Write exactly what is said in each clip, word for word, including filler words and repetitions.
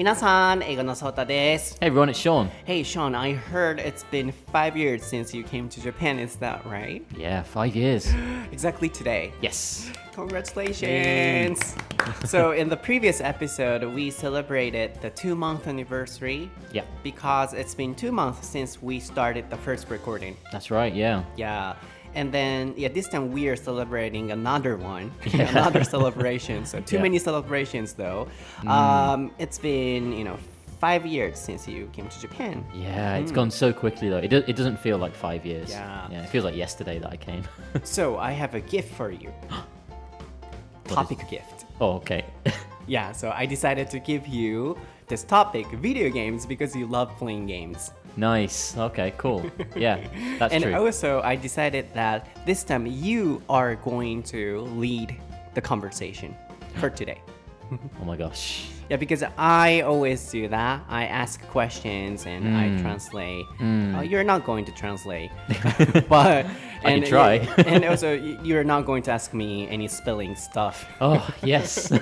皆さん、英語のソータです。Hey everyone, it's Sean. Hey Sean, I heard it's been five years since you came to Japan. Is that right? Yeah, five years. Exactly today. Yes. Congratulations. So in the previous episode, we celebrated the two-month anniversary. Yeah. Because it's been two months since we started the first recording. That's right. Yeah. Yeah.And then, yeah, this time we are celebrating another one, yeah. another celebration. So too yeah. many celebrations, though. Mm. Um, it's been, you know, five years since you came to Japan. Yeah, mm. it's gone so quickly, though. It, do- it doesn't feel like five years. Yeah. yeah. It feels like yesterday that I came. So I have a gift for you. Topic gift. Oh, okay. Yeah, so I decided to give you this topic, video games, because you love playing games.Nice. Okay, cool. Yeah, that's and true. And also, I decided that this time you are going to lead the conversation for today. Oh my gosh. Yeah, because I always do that. I ask questions and mm. I translate. Mm. Oh, you're not going to translate. But I and, can try. And also, you're not going to ask me any spelling stuff. Oh, yes.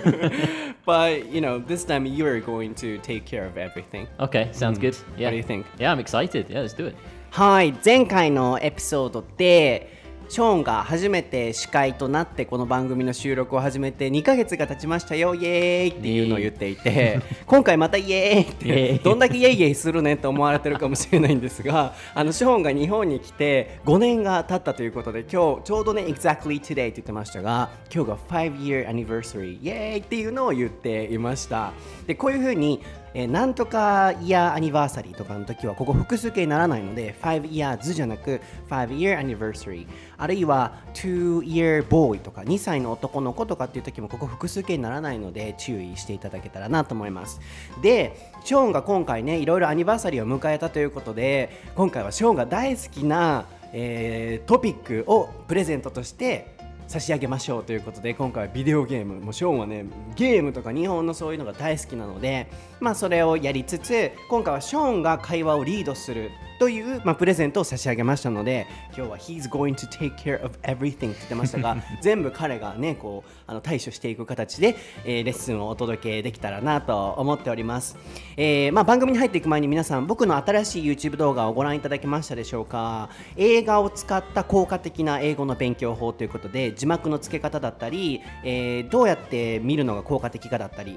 But, you know, this time you're going to take care of everything. Okay, sounds good. Yeah. What do you think? Yeah, I'm excited. Yeah, let's do it. はい、前回のエピソードで、ショーンが初めて司会となってこの番組の収録を始めてにかげつが経ちましたよ、イエーイっていうのを言っていて、今回またイエーイってどんだけイエイイエイするねと思われてるかもしれないんですが、あのショーンが日本に来てごねんが経ったということで、今日ちょうどね exactly today って言ってましたが、今日が five year anniversary イエーイっていうのを言っていました。で、こういう風にえー、なんとかイヤーアニバーサリーとかの時はここ複数形にならないので five years じゃなく five year anniversary、 あるいは two year boy とかにさいの男の子とかっていう時もここ複数形にならないので注意していただけたらなと思います。で、ショーンが今回ねいろいろアニバーサリーを迎えたということで、今回はショーンが大好きな、えー、トピックをプレゼントとして差し上げましょうということで、今回はビデオゲーム、もうショーンはねゲームとか日本のそういうのが大好きなので、まあそれをやりつつ今回はショーンが会話をリードするという、まあ、プレゼントを差し上げましたので、今日は He's going to take care of everything って言ってましたが全部彼がねこうあの対処していく形で、えー、レッスンをお届けできたらなと思っております。えーまあ、番組に入っていく前に皆さん、僕の新しい YouTube 動画をご覧いただけましたでしょうか。映画を使った効果的な英語の勉強法ということで、字幕の付け方だったり、えー、どうやって見るのが効果的かだったり、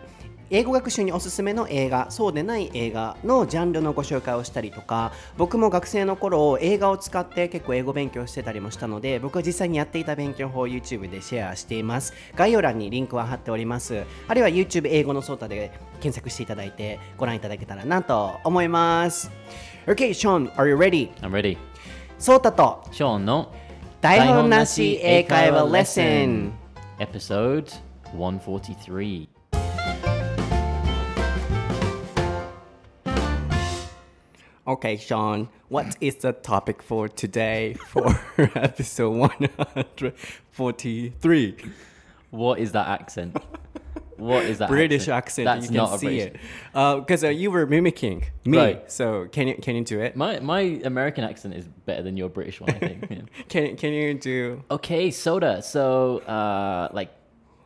英語学習におすすめの映画、そうでない映画のジャンルのご紹介をしたりとか、僕も学生の頃映画を使って結構英語勉強してたりもしたので、僕は実際にやっていた勉強法を YouTube でシェアしています。概要欄にリンクは貼っております。あるいは YouTube 英語のソータで検索していただいてご覧いただけたらなと思います。 Okay, Sean, are you ready? I'm ready. ソータとショーンの台本なし英会話レッスン Episode one forty-three。Okay, Sean, what is the topic for today for episode one forty-three? What is that accent? What is that British accent? accent That's you not can see British. it. Because uh, uh, you were mimicking me, right. So can you, can you do it? My, my American accent is better than your British one, I think. Yeah. can, can you do... Okay, Soda, so uh, like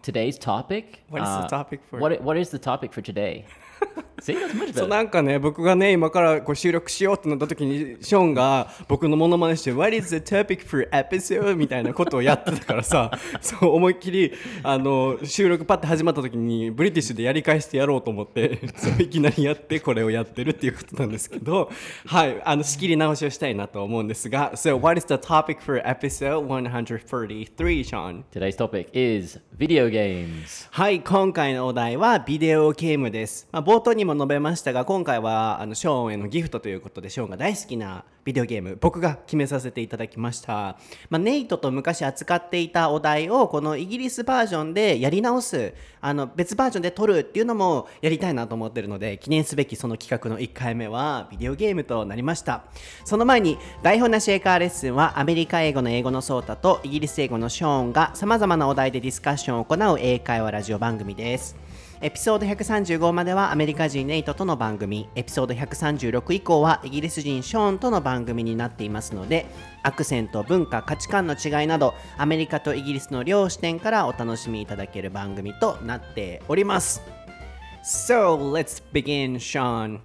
today's topic? What is uh, the topic for... What, what is the topic for today? そう、なんかね僕がね今からこう収録しようってなった時にショーンが僕のモノマネして What is the topic for episode? みたいなことをやってたからさそう思いっきりあの収録パッて始まった時にブリティッシュでやり返してやろうと思ってそういきなりやってこれをやってるっていうことなんですけど、はい、あの仕切り直しをしたいなと思うんですが、 So what is the topic for episode one forty-three, Sean? Today's topic is video games。 はい、今回のお題はビデオゲームです。まあ冒頭にも述べましたが、今回はあのショーンへのギフトということで、ショーンが大好きなビデオゲーム、僕が決めさせていただきました。まあ、Nate と昔扱っていたお題をこのイギリスバージョンでやり直す、あの別バージョンで撮るっていうのもやりたいなと思ってるので、記念すべきその企画のいっかいめはビデオゲームとなりました。その前に台本なし英会話レッスンはアメリカ英語の英語のソータとイギリス英語のショーンが様々なお題でディスカッションを行う英会話ラジオ番組です。エピソードone thirty-fiveまではアメリカ人ネイトとの番組、エピソードone thirty-six以降はイギリス人ショーンとの番組になっていますので、アクセント、文化、価値観の違いなどアメリカとイギリスの両視点からお楽しみいただける番組となっております。So let's begin, Sean.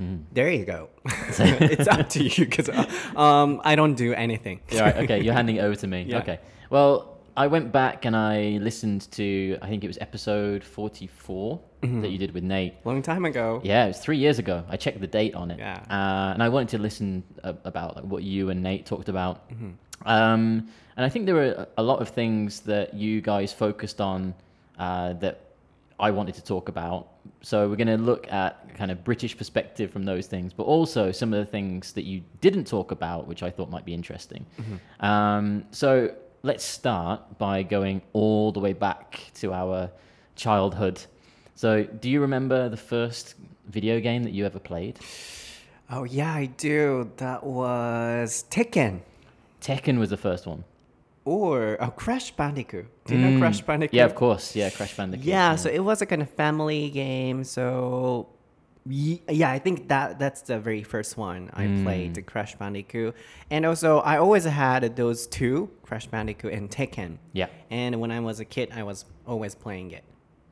Mm. There you go. It's up to you because um, I don't do anything. You're right, okay, you're handing it over to me. Yeah. Okay. Well, I went back and I listened to, I think it was episode forty-four mm-hmm. that you did with Nate. Long time ago. Yeah, it was three years ago. I checked the date on it. Yeah. Uh, and I wanted to listen uh, about like, what you and Nate talked about. Mm-hmm. Um, and I think there were a lot of things that you guys focused on uh, that I wanted to talk about. So we're going to look at kind of British perspective from those things, but also some of the things that you didn't talk about, which I thought might be interesting. Mm-hmm. Um, so let's start by going all the way back to our childhood. So do you remember the first video game that you ever played? Oh, yeah, I do. That was Tekken. Tekken was the first one. Or oh, Crash Bandicoot. Do you mm. know Crash Bandicoot? Yeah, of course. Yeah, Crash Bandicoot. Yeah, yeah, so it was a kind of family game. So, yeah, I think that that's the very first one I mm. played, the Crash Bandicoot. And also, I always had those two, Crash Bandicoot and Tekken. Yeah. And when I was a kid, I was always playing it.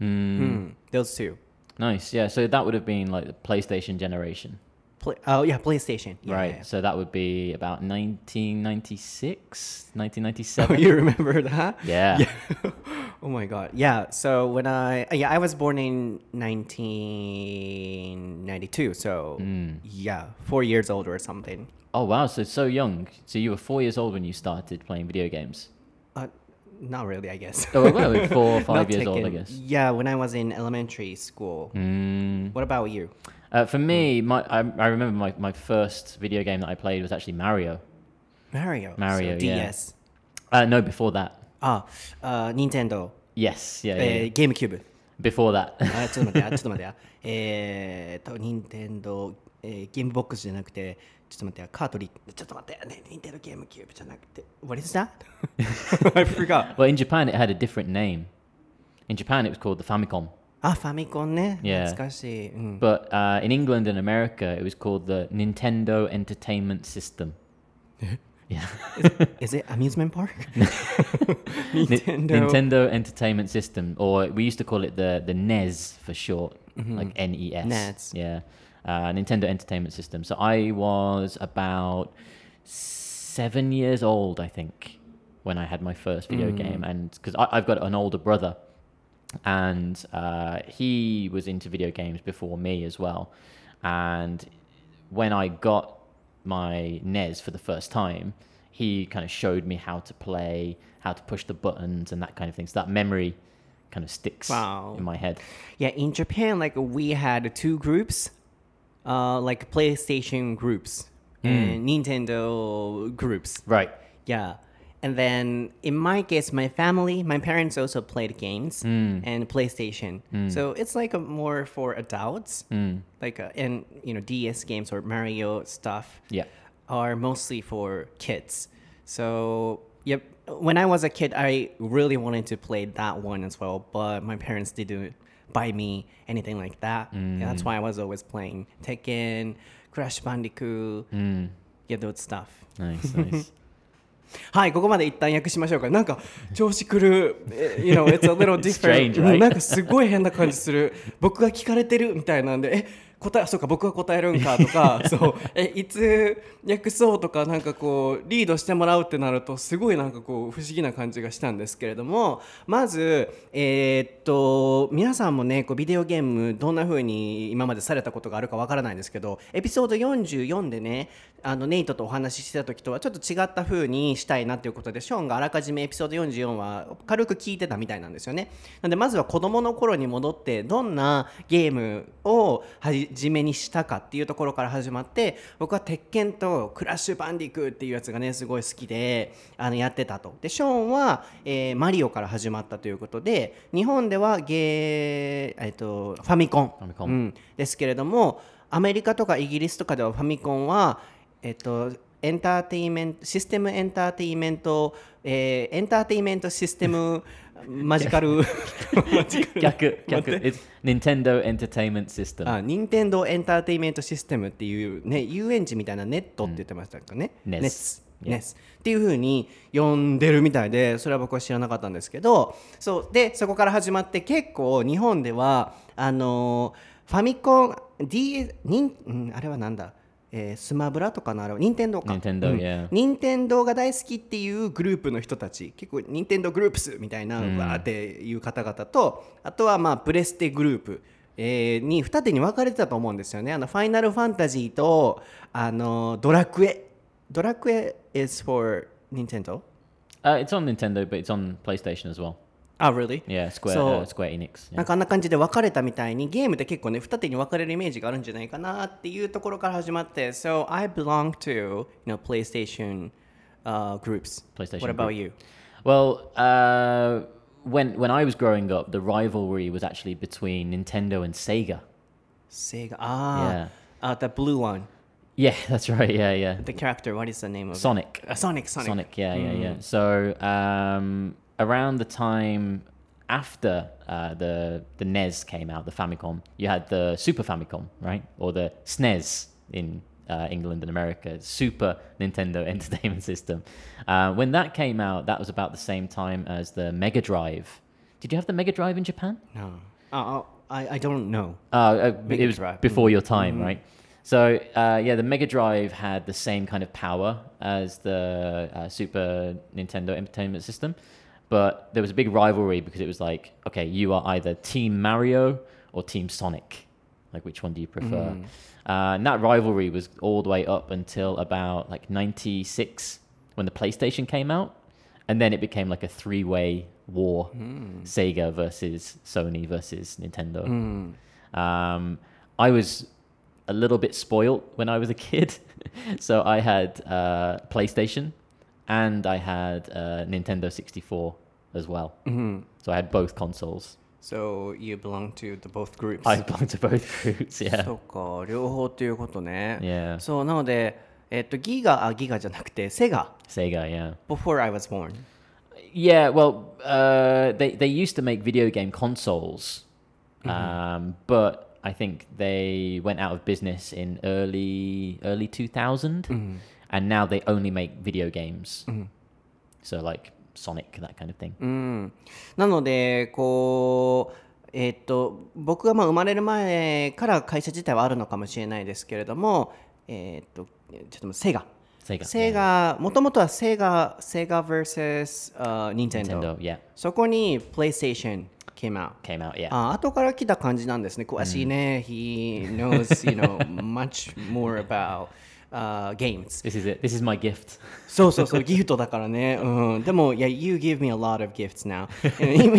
Mm. Mm, those two. Nice. Yeah, so that would have been like the PlayStation generation. Oh, yeah, PlayStation. Yeah, right, yeah, yeah. So that would be about nineteen ninety-six, nineteen ninety-seven. Oh, you remember that? Yeah. yeah. Oh, my God. Yeah, so when I... Yeah, I was born in nineteen ninety-two, so, mm. yeah, four years old or something. Oh, wow, so so young. So you were four years old when you started playing video games? Uh, not really, I guess. Oh, well, four or five years taken. old, I guess. Yeah, when I was in elementary school. Mm. What about you? Uh, for me, my, I, I remember my, my first video game that I played was actually Mario. Mario? Mario, so yeah. D S? Uh, no, before that. Ah, uh, Nintendo. Yes, yeah, yeah, yeah. Uh, GameCube. Before that. あ、ちょっと待って、ちょっと待って。えーと、Nintendo、えー、ゲームボックスじゃなくて、ちょっと待って、カートリッジ。ちょっと待って、Nintendo GameCube じゃなくて。What is that? I forgot. Well, in Japan, it had a different name. In Japan, it was called the Famicom. Ah, Famicom, ne? Yeah. Mm. But uh, in England and America, it was called the Nintendo Entertainment System. yeah. Is, is it amusement park? Nintendo. Nintendo Entertainment System, or we used to call it the the N E S for short, mm-hmm. like N E S. N E S. Yeah. Uh, Nintendo Entertainment System. So I was about seven years old, I think, when I had my first video mm. game, and because I've got an older brother. And uh, he was into video games before me as well. And when I got my N E S for the first time, he kind of showed me how to play, how to push the buttons and that kind of thing. So that memory kind of sticks wow. in my head. Yeah, in Japan, like we had two groups, uh, like PlayStation groups mm. and Nintendo groups. Right. Yeah. And then, in my case, my family, my parents also played games mm. and PlayStation. Mm. So it's like a more for adults, mm. like a, and you know D S games or Mario stuff yeah. are mostly for kids. So yep, when I was a kid, I really wanted to play that one as well, but my parents didn't buy me anything like that. Mm. Yeah, that's why I was always playing Tekken, Crash Bandicoot, mm. yeah, those stuff. Nice, nice. はい、ここまで一旦訳しましょうか。なんか調子狂う、you know, it's a little different. Strange, right? なんかすごい変な感じする。僕が聞かれてるみたいなんで、え、答え、そうか、僕が答えるんかとか、そう、え、いつ訳そうとか、なんかこうリードしてもらうってなると、すごいなんかこう不思議な感じがしたんですけれども、まずえー、っと皆さんもね、こうビデオゲームどんな風に今までされたことがあるかわからないんですけど、エピソードよんじゅうよんでね、あのネイトとお話ししてた時とはちょっと違った風にしたいなということで、ショーンがあらかじめエピソードよんじゅうよんは軽く聞いてたみたいなんですよね。なんでまずは子供の頃に戻ってどんなゲームを始めにしたかっていうところから始まって、僕は鉄拳とクラッシュバンディクーっていうやつがねすごい好きで、あのやってたと。でショーンは、えー、マリオから始まったということで、日本ではゲー、えー、とファミコン、ファミコン、うん、ですけれども、アメリカとかイギリスとかではファミコンはえっ、ー、とエンターテイメントシステムエンターテイメント、えー、エンターテイメントシステムマジカル逆逆 It's Nintendo Entertainment System、 あ、Nintendo Entertainment System っていうね、遊園地みたいなネットって言ってましたかね、うん、ネスね、っていう風に呼んでるみたいで、それは僕は知らなかったんですけど、 そうでそこから始まって結構日本ではあのー、ファミコン ディーエス、うん、あれはなんだ、えー、スマブラとかのあれは任天堂か任天堂、うん、yeah. 任天堂が大好きっていうグループの人たち、結構任天堂グループスみたいな、うん、わーっていう方々と、あとはまあプレステグループ、えー、に二手に分かれてたと思うんですよね。あのファイナルファンタジーとあのドラクエ。ドラクエ is for Nintendo?、Uh, it's on Nintendo, but it's on PlayStation as well. Ah, really? Yeah, Square,、so, uh, Square Enix.、Yeah. なんかあんな感じで分かれたみたいに、ゲームって結構ね、二手に分かれるイメージがあるんじゃないかなっていうところから始まって、So I belong to, you know, PlayStation、uh, groups. PlayStation What about group. you? Well,、uh, when, when I was growing up, the rivalry was actually between Nintendo and Sega. Sega, ah, yeah. uh, the blue one.Yeah, that's right. Yeah, yeah. The character, what is the name of Sonic. it? Sonic. Sonic, Sonic. Sonic, yeah, yeah, yeah. Mm. So um, around the time after uh, the, the N E S came out, the Famicom, you had the Super Famicom, right? Or the S N E S in uh, England and America, Super Nintendo Entertainment System. Uh, when that came out, that was about the same time as the Mega Drive. Did you have the Mega Drive in Japan? No. Uh, oh, I, I don't know. Uh, it was Drive. before your time, mm. right?So, uh, yeah, the Mega Drive had the same kind of power as the uh, Super Nintendo Entertainment System, but there was a big rivalry because it was like, okay, you are either Team Mario or Team Sonic. Like, which one do you prefer? Mm. Uh, and that rivalry was all the way up until about, like, ninety-six when the PlayStation came out, and then it became like a three-way war, mm. Sega versus Sony versus Nintendo. Mm. Um, I was...a little bit spoiled when I was a kid. So I had uh, PlayStation and I had uh, Nintendo sixty-four as well. Mm-hmm. So I had both consoles. So you belong to the both groups. I belong to both groups, yeah. そうか、両方ということね。Yeah. そう、なので、えっと、ギガ、あ、ギガじゃなくて、セガ。Sega, yeah. Before I was born. Yeah, well, uh, they, they used to make video game consoles. Mm-hmm. Um, but...I think they went out of business in early early two thousand, mm. and now they only make video games. Mm. So like Sonic, that kind of thing. うん。なのでこう。えっと、僕がまあ生まれる前から会社自体はあるのかもしれないですけれども、えっと、ちょっとセガ。セガ、もともとはセガ、セガ versus、uh, Nintendo. Nintendo, yeah. そこに PlayStation Came out. Came out, yeah. あ、後から来た感じなんですね。詳しいね。Mm. He knows, you know, much more about、uh, games. This is it. This is my gift. そうそうそう、ギフトだからね。うん、でも、yeah, you give me a lot of gifts now.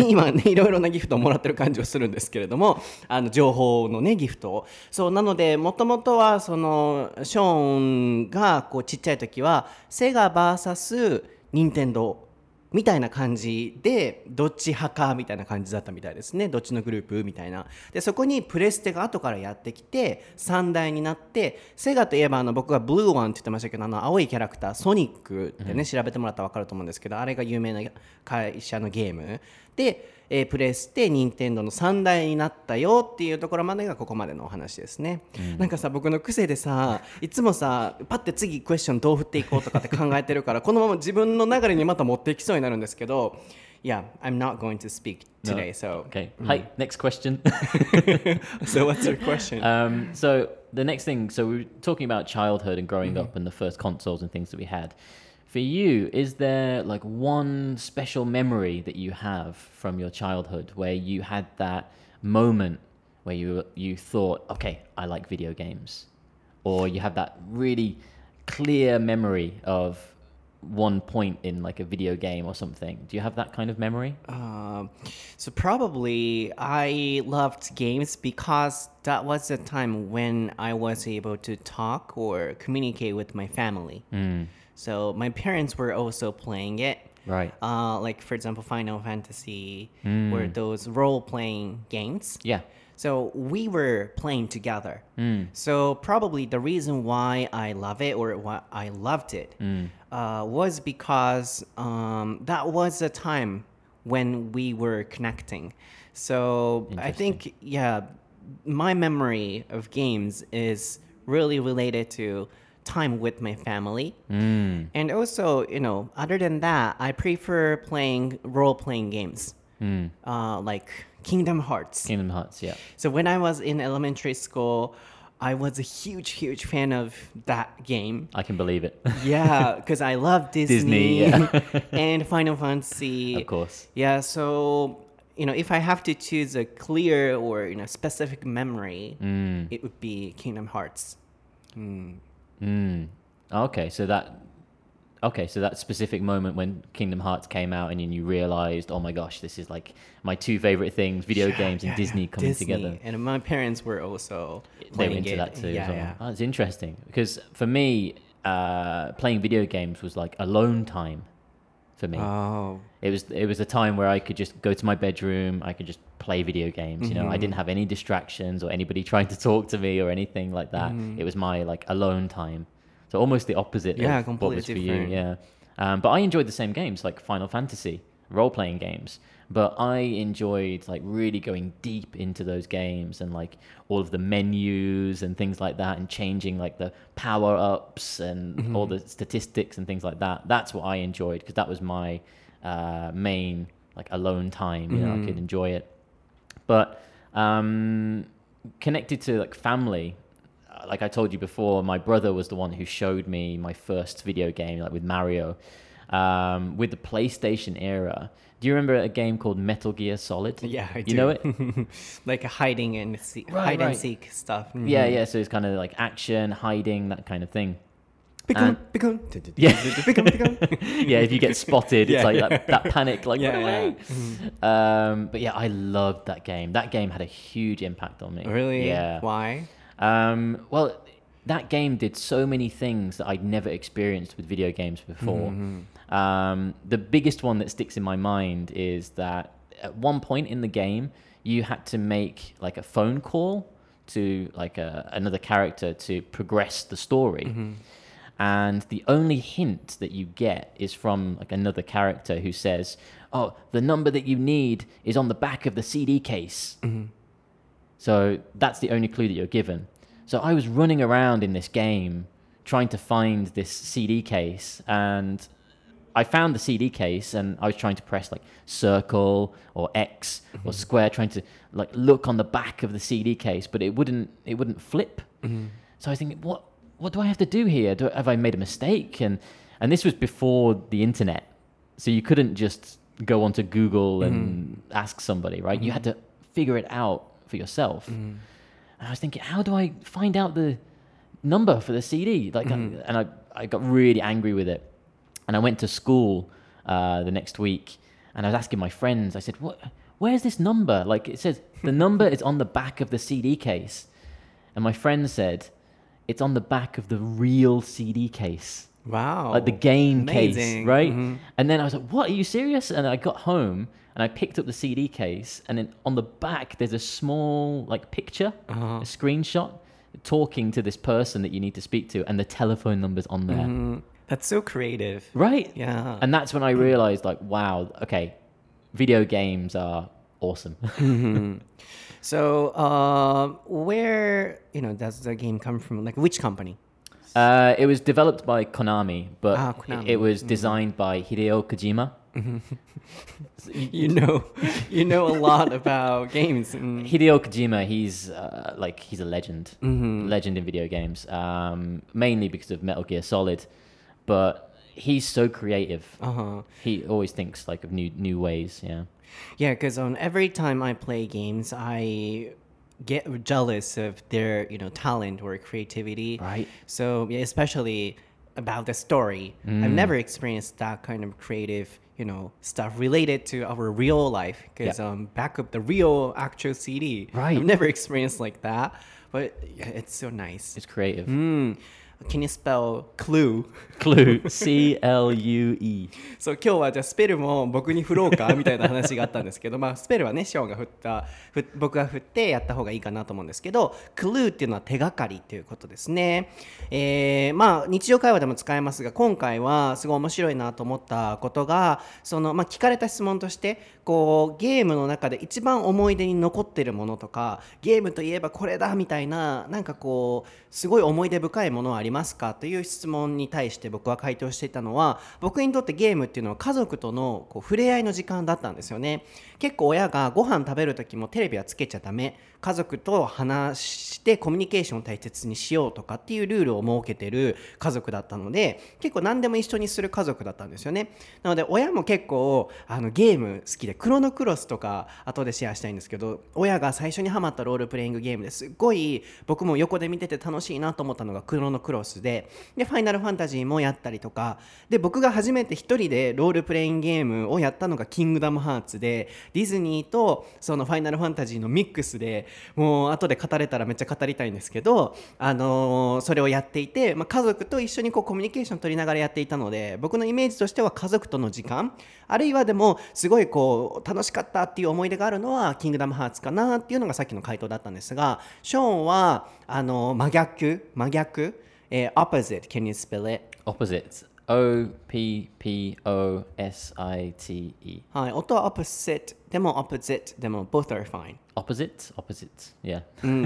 今、ね、いろいろなギフトをもらってる感じはするんですけれども、あの情報のね、ギフトを。そう、なので、もともとは、その、ショーンがこうちっちゃい時は、セガ ブイエス ニンテンドー。みたいな感じで、どっち派かみたいな感じだったみたいですね。どっちのグループみたいな。で、そこにプレステが後からやってきて、さん代になって、セガといえばあの僕がブルーワンって言ってましたけど、あの青いキャラクター、ソニックってね、調べてもらったら分かると思うんですけど、あれが有名な会社のゲーム。で、えー、プレステ、ニンテンドのさん代になったよっていうところまでがここまでのお話ですね、うん、なんかさ、僕の癖でさ、いつもさ、パッて次クエスチョンどう振っていこうとかって考えてるからこのまま自分の流れにまた持っていきそうになるんですけど Yeah, I'm not going to speak today, no. so Okay, hi,、うん、next question So what's your question?、Um, so the next thing, so we were talking about childhood and growing、mm-hmm. up and the first consoles and things that we had For you, is there like one special memory that you have from your childhood where you had that moment where you, you thought, okay, I like video games? Or you have that really clear memory of one point in like a video game or something. Do you have that kind of memory? Um, so probably I loved games because that was the time when I was able to talk or communicate with my family. Mm.So my parents were also playing it, right? Uh, like for example, Final Fantasy, mm. or those role-playing games. Yeah. So we were playing together. Mm. So probably the reason why I love it or why I loved it mm. uh, was because um, that was a time when we were connecting. So I think, yeah, my memory of games is really related to time with my family. Mm. And also, you know, other than that, I prefer playing role-playing games, mm. uh, like Kingdom Hearts. Kingdom Hearts, yeah. So when I was in elementary school, I was a huge, huge fan of that game. I can believe it. Yeah, because I love Disney, Disney yeah. and Final Fantasy. Of course. Yeah, so, you know, if I have to choose a clear or, you know, specific memory, mm. it would be Kingdom Hearts. Mm. Mm. Okay, so that okay, so that specific moment when Kingdom Hearts came out and then you realized, oh my gosh, this is like my two favorite things, video yeah, games and yeah, Disney yeah. coming Disney. together. And my parents were also playing into it. that too. Yeah, as well. yeah. Oh, that's interesting, because for me, uh, playing video games was like alone time for me. Oh. It was it was a time where I could just go to my bedroom, I could just play video games, you know. Mm-hmm. I didn't have any distractions or anybody trying to talk to me or anything like that. Mm-hmm. It was my like alone time. So almost the opposite yeah, of completely what was different. for you. Yeah. Um, but I enjoyed the same games, like Final Fantasy, role-playing games. But I enjoyed like really going deep into those games and like all of the menus and things like that, and changing like the power-ups and mm-hmm. all the statistics and things like that. That's what I enjoyed, because that was my uh, main like alone time. You know, mm-hmm. I could enjoy it. But um, connected to like family, like I told you before, my brother was the one who showed me my first video game, like with Mario, um, with the PlayStation era. Do you remember a game called Metal Gear Solid? Yeah, I do. You know it? Like a hiding and see- right, hide right. and seek stuff. Mm-hmm. Yeah, yeah. So it's kind of like action, hiding, that kind of thing. Become, become, yeah. yeah, if you get spotted, it's yeah, like yeah. That, that panic, like, yeah, run away. Yeah. Um, but yeah, I loved that game. That game had a huge impact on me. Really? Yeah. Why? Um, well, that game did so many things that I'd never experienced with video games before. Mm-hmm. Um, the biggest one that sticks in my mind is that at one point in the game, you had to make like a phone call to like a, another character to progress the story. Mm-hmm. And the only hint that you get is from like another character who says, oh, the number that you need is on the back of the C D case. Mm-hmm. So that's the only clue that you're given. So I was running around in this game trying to find this C D case, and I found the C D case, and I was trying to press like circle or X mm-hmm. or square, trying to like look on the back of the C D case, but it wouldn't, it wouldn't flip. Mm-hmm. So I was thinking, what? What do I have to do here? Do, have I made a mistake? And and this was before the internet. So you couldn't just go onto Google and mm. ask somebody, right? Mm. You had to figure it out for yourself. Mm. And I was thinking, how do I find out the number for the C D? Like, mm. And I, I got really angry with it. And I went to school uh, the next week, and I was asking my friends, I said, "What? Where's this number? Like it says, the number is on the back of the C D case." And my friend said, it's on the back of the real C D case. Wow. Like the game Amazing. case, right? Mm-hmm. And then I was like, what, are you serious? And I got home and I picked up the C D case, and then on the back, there's a small like picture, uh-huh. a screenshot, talking to this person that you need to speak to, and the telephone number's on there. Mm-hmm. That's so creative. Right? Yeah. And that's when I realized like, wow, okay, video games are awesome. Mm-hmm. So, uh, where, you know, does the game come from? Like, which company? Uh, it was developed by Konami, but ah, Konami. It, it was designed mm-hmm. by Hideo Kojima. Mm-hmm. you know, you know a lot about games. Mm. Hideo Kojima, he's uh, like, he's a legend, mm-hmm. legend in video games, um, mainly because of Metal Gear Solid, but he's so creative. Uh-huh. He always thinks like of new new ways, yeah. Yeah, because on every time I play games, I get jealous of their, you know, talent or creativity. Right. So yeah, especially about the story. Mm. I've never experienced that kind of creative, you know, stuff related to our real life. Because yeah. um, back up the real actual C D. Right. I've never experienced like that. But yeah, it's so nice. It's creative. Mm. Can you spell clue? Clue. C-L-U-E. そう、今日はじゃあスペルも僕に振ろうかみたいな話があったんですけど、まあスペルはね、ショーンが振った、ふ僕が振ってやった方がいいかなと思うんですけど、クルーっていうのは手がかりということですね。えー、まあ日常会話でも使えますが、今回はすごい面白いなと思ったことが、そのまあ聞かれた質問として、こうゲームの中で一番思い出に残ってるものとか、ゲームといえばこれだみたいな、なんかこうすごい思い出深いものはありりますかという質問に対して僕は回答していたのは、僕にとってゲームっていうのは家族とのこう触れ合いの時間だったんですよね。結構親がご飯食べる時もテレビはつけちゃダメ、家族と話してコミュニケーションを大切にしようとかっていうルールを設けてる家族だったので、結構何でも一緒にする家族だったんですよね。なので親も結構あのゲーム好きで、クロノクロスとか後でシェアしたいんですけど、親が最初にハマったロールプレイングゲームですごい僕も横で見てて楽しいなと思ったのがクロノクロスで、でファイナルファンタジーもやったりとかで、僕が初めて一人でロールプレイングゲームをやったのがキングダムハーツで、ディズニーとそのファイナルファンタジーのミックスで、もう後で語れたらめっちゃ語りたいんですけど、あのー、それをやっていて、まあ、家族と一緒にこうコミュニケーション取りながらやっていたので、僕のイメージとしては家族との時間、あるいはでもすごいこう楽しかったっていう思い出があるのはキングダムハーツかなっていうのがさっきの回答だったんですが、ショーンはあのー、真逆真逆、えー、opposite can you spell it opposite O-P-P-O-S-I-T-E、 はい、音は opposite でも opposite でも both are fine opposite opposite yeah 、うん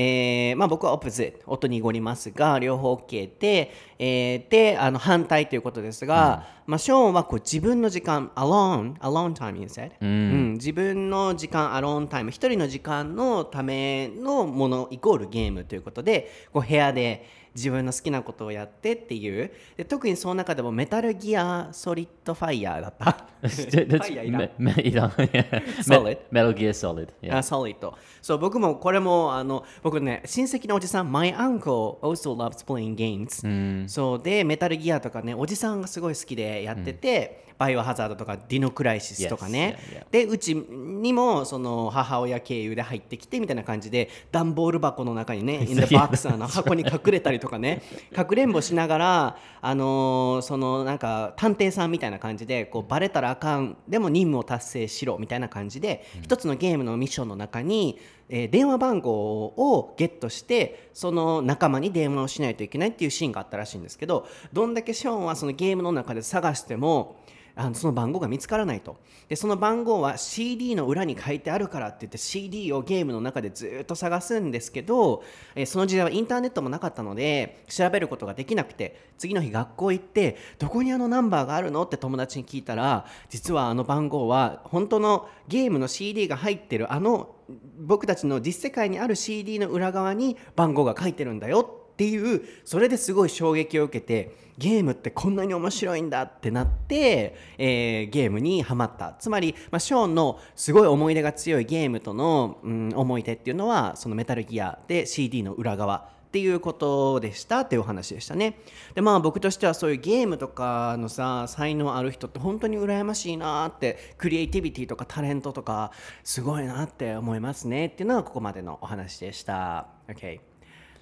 えーまあ、僕は opposite 音濁りますが両方 OK で、えー、であの反対ということですが、うんまあ、ショーンはこう自分の時間 alone alone time you said、うんうん、自分の時間 alone time 一人の時間のためのものイコールゲームということで、こう部屋で自分の好きなことをやってっていうで、特にその中でもメタルギアソリッドファイヤーだったファイヤーいらんいらんSolid Metal Gear Solid、yeah. あ、Solid そう、僕もこれもあの僕ね、親戚のおじさん My uncle also loves playing games、mm. そうで、メタルギアとかね、おじさんがすごい好きでやってて、mm.バイオハザードとかディノクライシスとかね、yes, yeah, yeah. でうちにもその母親経由で入ってきてみたいな感じで、段ボール箱の中にねin the box の箱に隠れたりとかね、かくれんぼしながら、あのー、そのなんか探偵さんみたいな感じでこうバレたらあかん、でも任務を達成しろみたいな感じで、うん、一つのゲームのミッションの中に、えー、電話番号をゲットしてその仲間に電話をしないといけないっていうシーンがあったらしいんですけど、どんだけショーンはそのゲームの中で探してもあのその番号が見つからないと、でその番号は シーディー の裏に書いてあるからって言って シーディー をゲームの中でずっと探すんですけど、えー、その時代はインターネットもなかったので調べることができなくて、次の日学校行ってどこにあのナンバーがあるのって友達に聞いたら、実はあの番号は本当のゲームの シーディー が入ってるあの僕たちの実世界にある シーディー の裏側に番号が書いてるんだよっていう、それですごい衝撃を受けて、ゲームってこんなに面白いんだってなって、えー、ゲームにハマった。つまり、まあ、ショーンのすごい思い出が強いゲームとの、うん、思い出っていうのはそのメタルギアで シーディー の裏側っていうことでしたっていうお話でしたね。で、まあ僕としてはそういうゲームとかのさ才能ある人って本当に羨ましいなって、クリエイティビティとかタレントとかすごいなって思いますねっていうのがここまでのお話でした。 OK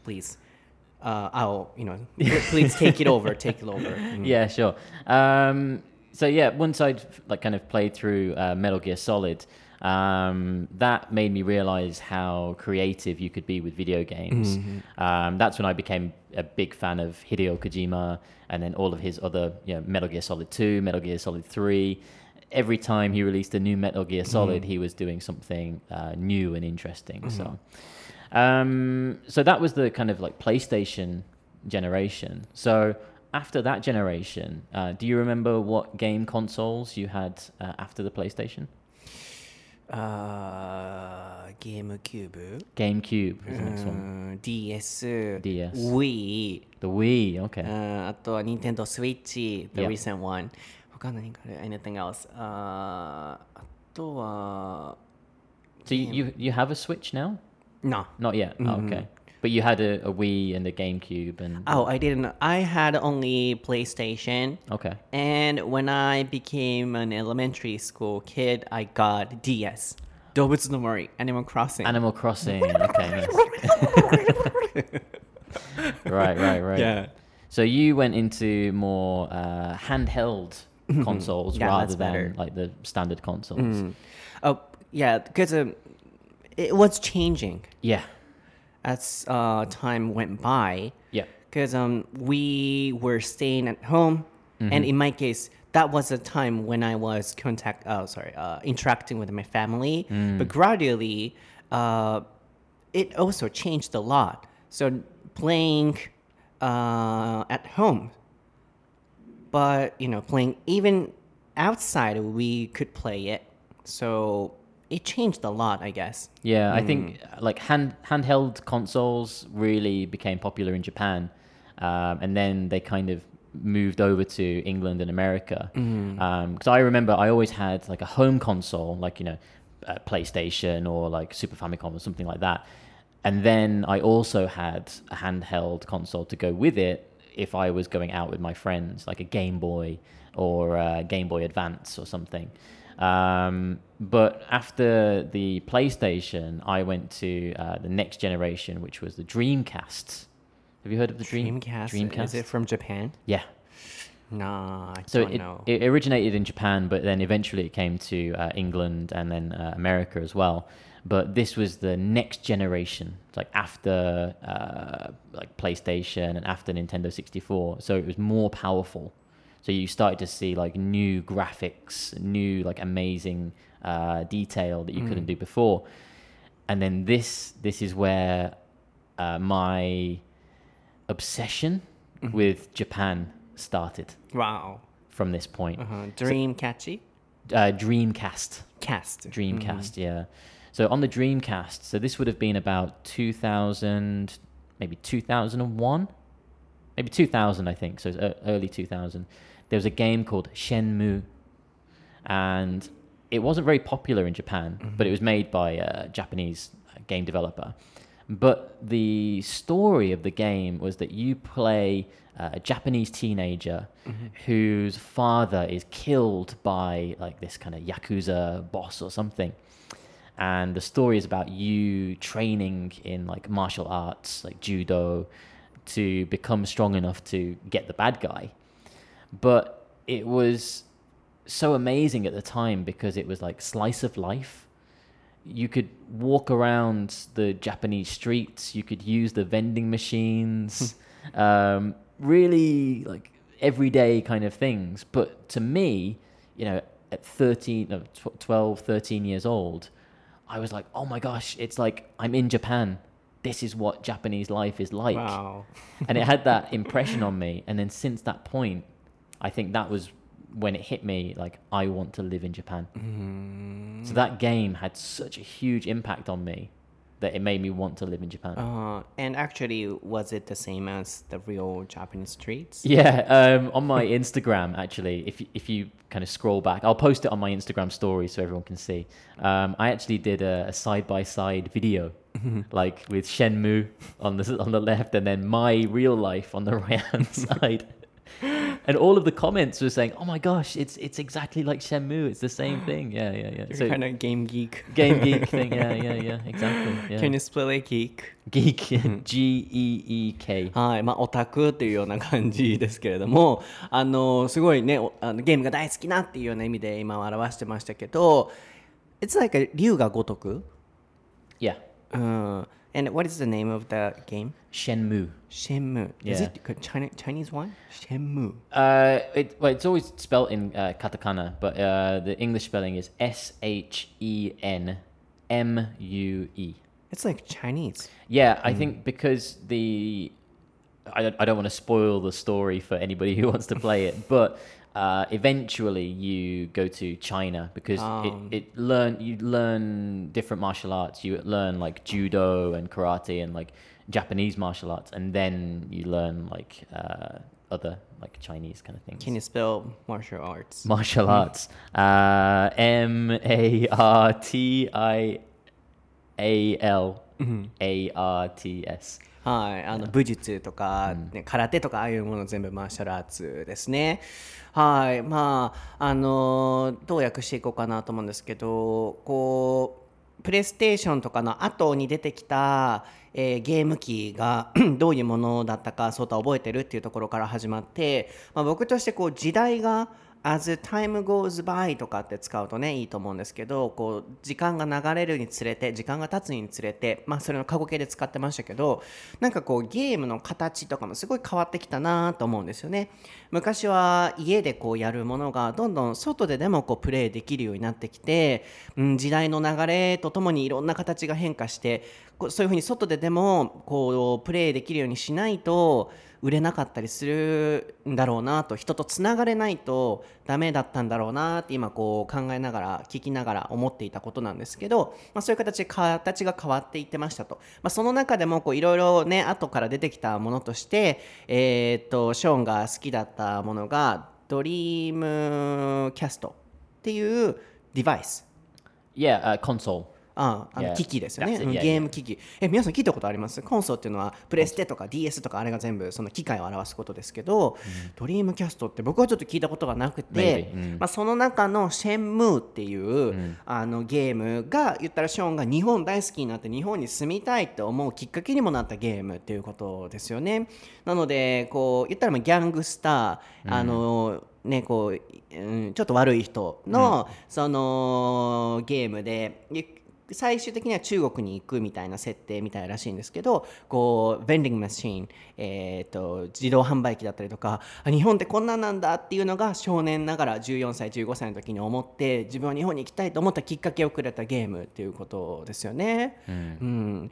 please Uh, I'll, you know, please take it over, take it over. Mm. Yeah, sure. Um, so yeah, once I'd like kind of played through uh, Metal Gear Solid, um, that made me realize how creative you could be with video games. Mm-hmm. Um, that's when I became a big fan of Hideo Kojima and then all of his other, you know, Metal Gear Solid two, Metal Gear Solid three. Every time he released a new Metal Gear Solid, mm. he was doing something uh, new and interesting. Mm-hmm. So. Um, so that was the kind of like PlayStation generation. So after that generation, uh, do you remember what game consoles you had uh, after the PlayStation? Uh, GameCube. GameCube was the next one. D S. D S. Wii. The Wii, okay. Uh, あとは Nintendo Switch, the yeah. recent one. 他何かある? Anything else? Uh, あとは So you, you, you have a Switch now?No. Not yet. Mm-hmm. Okay. But you had a, a Wii and a GameCube and Oh, I didn't. I had only PlayStation. Okay. And when I became an elementary school kid, I got D S. 動物の森 Animal Crossing. Animal Crossing. Okay. Right, right, right. Yeah. So you went into more uh, handheld consoles yeah, rather than better. like the standard consoles. Mm. Oh, yeah, because um,It was changing. Yeah. As uh, time went by. Yeah. Because um, we were staying at home. Mm-hmm. And in my case, that was a time when I was contact. Oh, sorry, uh, interacting with my family. Mm. But gradually, uh, it also changed a lot. So playing uh, at home. But, you know, playing even outside, we could play it. So it changed a lot, I guess. Yeah, mm. I think like hand handheld consoles really became popular in Japan. Um, and then they kind of moved over to England and America. Mm. Um, 'cause I remember I always had like a home console, like, you know, a PlayStation or like Super Famicom or something like that. And then I also had a handheld console to go with it if I was going out with my friends, like a Game Boy or a Game Boy Advance or something. Um, but after the PlayStation, I went to uh, the next generation, which was the Dreamcast. Have you heard of the Dream- Dreamcast? Dreamcast? Is it from Japan? Yeah. Nah, I so don't it, know. It originated in Japan, but then eventually it came to uh, England and then uh, America as well. But this was the next generation, like after uh, like PlayStation and after Nintendo sixty-four. So it was more powerful. So you started to see like new graphics, new like amazing uh, detail that you mm. couldn't do before. And then this this is where uh, my obsession mm-hmm. with Japan started. Wow! From this point, uh-huh. Dream so, catchy? Uh, Dreamcast. Cast. Dreamcast. Mm-hmm. Yeah. So on the Dreamcast, so this would have been about two thousand, maybe two thousand one, maybe two thousand, I think. So it's early two thousand. There was a game called Shenmue, and it wasn't very popular in Japan, mm-hmm. but it was made by a Japanese game developer. But the story of the game was that you play a Japanese teenager mm-hmm. whose father is killed by like this kind of Yakuza boss or something. And the story is about you training in like martial arts, like judo, to become strong enough to get the bad guy. But it was so amazing at the time because it was like slice of life. You could walk around the Japanese streets. You could use the vending machines, um, really like everyday kind of things. But to me, you know, at thirteen, twelve, thirteen years old, I was like, oh my gosh, it's like I'm in Japan. This is what Japanese life is like. Wow. And it had that impression on me. And then since that point, I think that was when it hit me, like, I want to live in Japan. Mm. So that game had such a huge impact on me that it made me want to live in Japan. Uh, and actually, was it the same as the real Japanese streets? Yeah, um, on my Instagram, actually, if, if you kind of scroll back, I'll post it on my Instagram story so everyone can see. Um, I actually did a, a side-by-side video, like with Shenmue on the, on the left and then my real life on the right-hand side. And all of the comments were saying, "Oh my gosh, it's it's exactly like Shenmue. It's the same thing." Yeah, yeah, yeah. You're so kind of game geek. Game geek thing. Yeah, yeah, yeah. Exactly. Yeah. Can you spell it geek? Geek. G E E K. はい、まあオタクというような感じですけれども、あのすごいね、あのゲームが大好きなっていうような意味で今表してましたけど、It's like a 龍が如く。Yeah. Uh, and what is the name of the game? Shenmue. Shenmue. Yeah. Is it a China, Chinese one? Shenmue. Uh, it, well, it's always spelled in uh, katakana, but uh, the English spelling is S H E N M U E. It's like Chinese. Yeah, I mm. think because the... I, I don't want to spoil the story for anybody who wants to play it, but uh, eventually you go to China because um. it, it learn you learn different martial arts. You learn like judo and karate and like Japanese martial arts, and then you learn like uh, other like Chinese kind of things. Can you spell martial arts? Martial arts. Uh, M A R T I A L A R T S。はい、あの武術とか、ね、空手とかああいうもの全部マーシャルアーツですね。はい、まああのどう訳していこうかなと思うんですけど、こうプレイステーションとかの後に出てきた、えー、ゲーム機がどういうものだったか、そうた覚えてるっていうところから始まって、まあ、僕としてこう時代がAs time goes by とかって使うとねいいと思うんですけど、こう時間が流れるにつれて、時間が経つにつれて、まあそれの過去形で使ってましたけど、なんかこうゲームの形とかもすごい変わってきたなと思うんですよね。昔は家でこうやるものがどんどん外ででもこうプレイできるようになってきて、うん、時代の流れとともにいろんな形が変化して、そういうふうに外ででもこうプレイできるようにしないと、売れなかったりするんだろうなと、人とつながれないとダメだったんだろうなって今こう考えながら聞きながら思っていたことなんですけど、まあ、そういう形で形が変わっていってましたと、まあ、その中でもいろいろね後から出てきたものとして、えー、っとショーンが好きだったものがドリームキャストっていうデバイス、yeah, uh, console.ああ、あの機器ですよね、yeah. it, yeah, ゲーム機器、yeah. え皆さん聞いたことあります？コンソーっていうのはプレステとか ディーエス とかあれが全部その機械を表すことですけど、mm. ドリームキャストって僕はちょっと聞いたことがなくて、mm. まあ、その中の Shenmue っていう、mm. あのゲームが言ったらショーンが日本大好きになって日本に住みたいって思うきっかけにもなったゲームっていうことですよね。なのでこう言ったらギャングスター、mm. あのね、こう、うん、ちょっと悪い人の、mm. そのゲームで最終的には中国に行くみたいな設定みたいらしいんですけど、こうベンディングマシーン、えー、と自動販売機だったりとか、日本ってこんなんなんだっていうのが少年ながらじゅうよんさいじゅうごさいの時に思って自分は日本に行きたいと思ったきっかけをくれたゲームっていうことですよね、うんうん。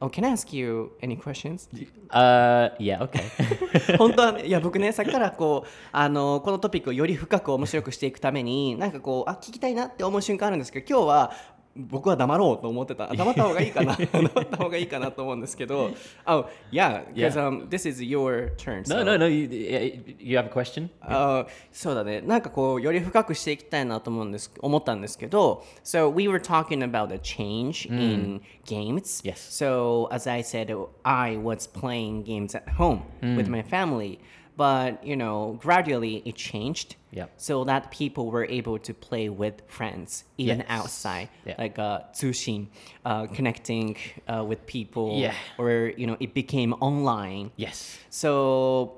Oh, can I ask you any questions? Uh, yeah, okay. 本当は、ね、いや僕ねさっきからこうあのこのトピックをより深く面白くしていくためになんかこうあ聞きたいなって思う瞬間あるんですけど、今日は僕は黙ろうと思ってた。黙った方がいいかな。黙った方がいいかなと思うんですけど。Oh, yeah, because、yeah. um, this is your turn. So. No, no, no. You, you have a question?、Uh, そうだね。なんかこうより深くしていきたいなと思うんです。思ったんですけど。So we were talking about a change、mm. in games. Yes. So as I said, I was playing games at home、mm. with my family, but you know, gradually it changed.Yep. So that people were able to play with friends, even yes. outside, yeah. like uh, 通信, uh, connecting uh, with people, yeah. or you know, it became online. Yes. So,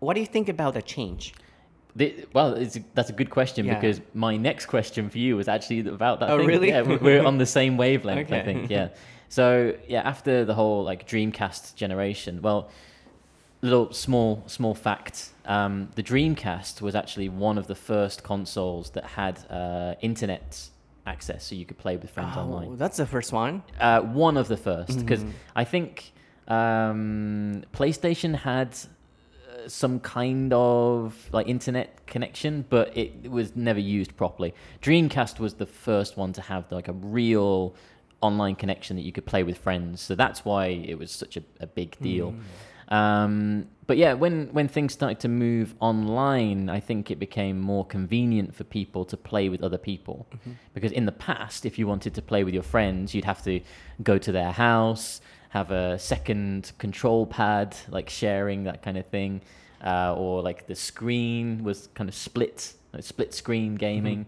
what do you think about the change?The, well, it's, that's a good question、yeah. because my next question for you was actually about that. Oh, thing. Really? Yeah, we're on the same wavelength, okay. I think. Yeah. So, yeah, after the whole like Dreamcast generation, well.Little small small fact: um, the Dreamcast was actually one of the first consoles that had uh, internet access, so you could play with friends、oh, online. That's the first one. Uh, one of the first, because、mm-hmm. I think um, PlayStation had uh, some kind of like internet connection, but it was never used properly. Dreamcast was the first one to have like a real online connection that you could play with friends, so that's why it was such a, a big deal.、Mm.Um, but yeah, when, when things started to move online, I think it became more convenient for people to play with other people. Mm-hmm. Because in the past, if you wanted to play with your friends, you'd have to go to their house, have a second control pad, like sharing that kind of thing. Uh, or like the screen was kind of split, like split screen gaming.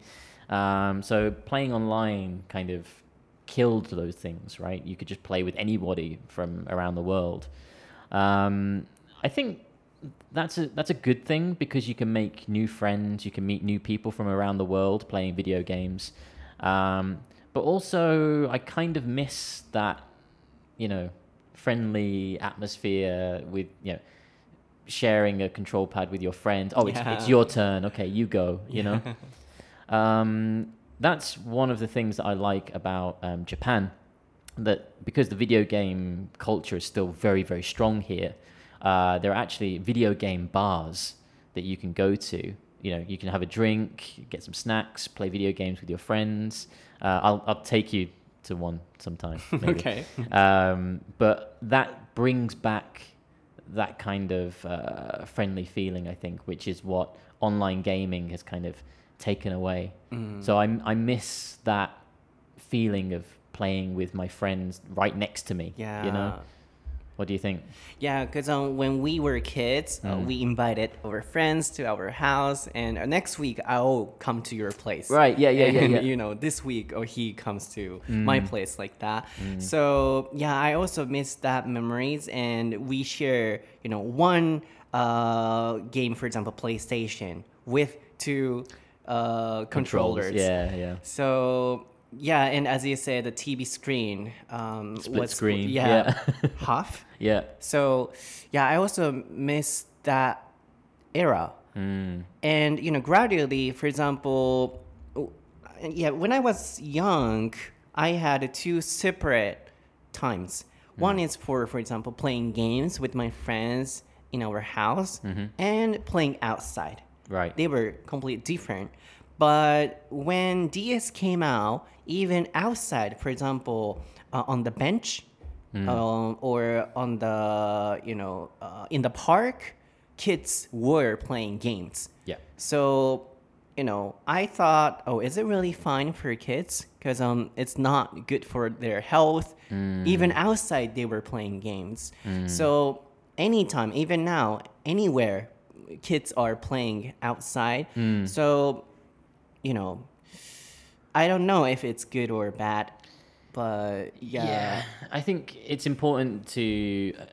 Mm-hmm. Um, so playing online kind of killed those things, right? You could just play with anybody from around the world.Um, I think that's a, that's a good thing because you can make new friends, you can meet new people from around the world playing video games. Um, but also, I kind of miss that, you know, friendly atmosphere with, you know, sharing a control pad with your friend. Oh, it's, yeah. it's your turn. Okay, you go, you yeah. know. Um, that's one of the things that I like about um, Japan.That because the video game culture is still very, very strong here, uh, there are actually video game bars that you can go to. You know, you can have a drink, get some snacks, play video games with your friends. Uh, I'll, I'll take you to one sometime. Okay. Um, but that brings back that kind of uh, friendly feeling, I think, which is what online gaming has kind of taken away. Mm. So I, I miss that feeling of,playing with my friends right next to me, yeah. you know? What do you think? Yeah, because um, when we were kids,、mm. uh, we invited our friends to our house, and next week I'll come to your place. Right, yeah, yeah, and, yeah, yeah. You know, this week or he comes to、mm. my place like that.、Mm. So, yeah, I also miss that memories, and we share, you know, one、uh, game, for example, PlayStation, with two、uh, controllers. Yeah, yeah. So...Yeah, and as you said, the T V screen. Um, Split was, screen. Yeah. yeah. half. Yeah. So, yeah, I also miss that era. Mm. And, you know, gradually, for example, yeah, when I was young, I had two separate times. Mm. One is for, for example, playing games with my friends in our house mm-hmm. and playing outside. Right. They were completely different. But when D S came out, even outside, for example, uh, on the bench mm. um, or on the, you know, uh, in the park, kids were playing games. Yeah. So, you know, I thought, oh, is it really fine for kids? Because um, it's not good for their health. Mm. Even outside, they were playing games. Mm. So anytime, even now, anywhere, kids are playing outside. Mm. So, you know, I don't know if it's good or bad, but yeah. Yeah, I think it's important to uh,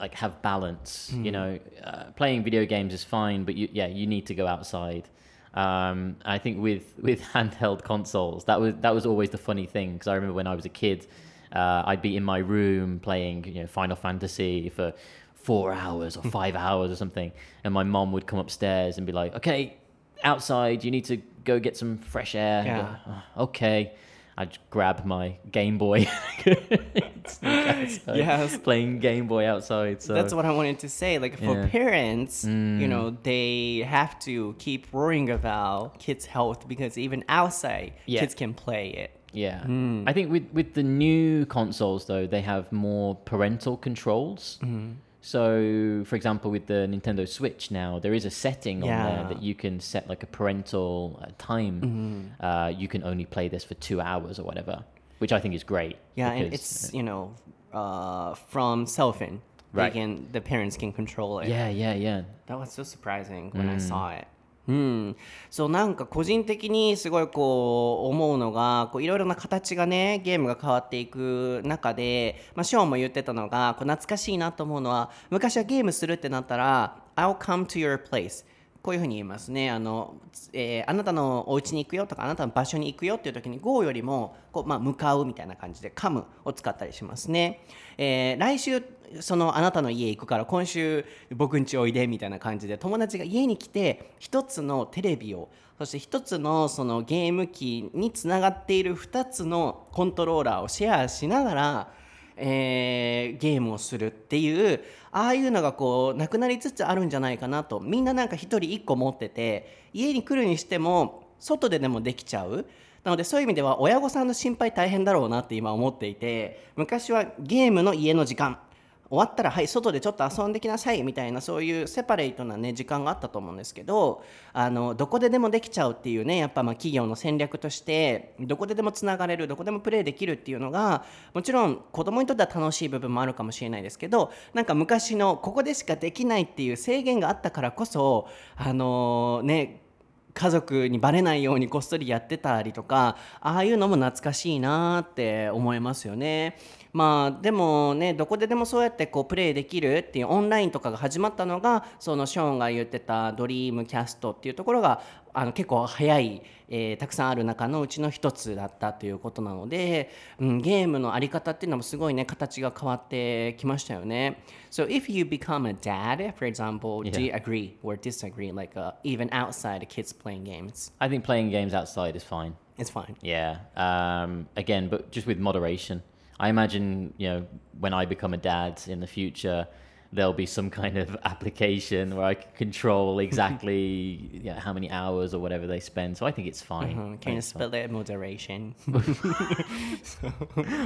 like have balance, mm. you know, uh, playing video games is fine, but you, yeah, you need to go outside. Um, I think with, with handheld consoles, that was, that was always the funny thing. Cause I remember when I was a kid, uh, I'd be in my room playing, you know, Final Fantasy for four hours or five hours or something. And my mom would come upstairs and be like, okay, outside, you need to go get some fresh air. Yeah. Go, oh, okay. I'd grab my Game Boy. Yes. Playing Game Boy outside. So that's what I wanted to say. Like for yeah. parents, mm. you know, they have to keep worrying about kids' health because even outside, yeah. kids can play it. Yeah. Mm. I think with, with the new consoles, though, they have more parental controls. Mm. So, for example, with the Nintendo Switch now, there is a setting yeah. on there that you can set like a parental uh, time. Mm-hmm. Uh, you can only play this for two hours or whatever, which I think is great. Yeah, because, and it's, you know, uh, from cell phone. Right. They can, the parents can control it. Yeah, yeah, yeah. That was so surprising when mm. I saw it. うん、そうなんか個人的にすごいこう思うのがこういろいろな形がねゲームが変わっていく中で、まあ、ショーンも言ってたのがこう懐かしいなと思うのは昔はゲームするってなったら I'll come to your place こういうふうに言いますね あの、えー、あなたのお家に行くよとかあなたの場所に行くよっていう時に Go よりもこう、まあ、向かうみたいな感じで come を使ったりしますね、えー、来週そのあなたの家行くから今週僕ん家おいでみたいな感じで友達が家に来て一つのテレビをそして一つのそのゲーム機につながっている二つのコントローラーをシェアしながら、えー、ゲームをするっていうああいうのがこうなくなりつつあるんじゃないかなとみんななんか一人一個持ってて家に来るにしても外ででもできちゃうなのでそういう意味では親御さんの心配大変だろうなって今思っていて昔はゲームの家の時間終わったらはい外でちょっと遊んできなさいみたいなそういうセパレートなね時間があったと思うんですけどあのどこででもできちゃうっていうねやっぱまあ企業の戦略としてどこででもつながれるどこでもプレイできるっていうのがもちろん子供にとっては楽しい部分もあるかもしれないですけどなんか昔のここでしかできないっていう制限があったからこそあのね家族にバレないようにこっそりやってたりとかああいうのも懐かしいなって思いますよねまあでもねどこででもそうやってこうプレイできるっていうオンラインとかが始まったのがそのショーンが言ってたドリームキャストっていうところがあの結構早い、えー、たくさんある中のうちの一つだったということなので、うん、ゲームのあり方っていうのもすごいね形が変わってきましたよね So if you become a dad, for example, yeah. do you agree or disagree like uh, even outside kids playing games? I think playing games outside is fine. It's fine. Yeah. Um, again, but just with moderation.I imagine, you know, when I become a dad in the future, there'll be some kind of application where I can control exactly you know, how many hours or whatever they spend. So I think it's fine. Mm-hmm. Can you spell it moderation?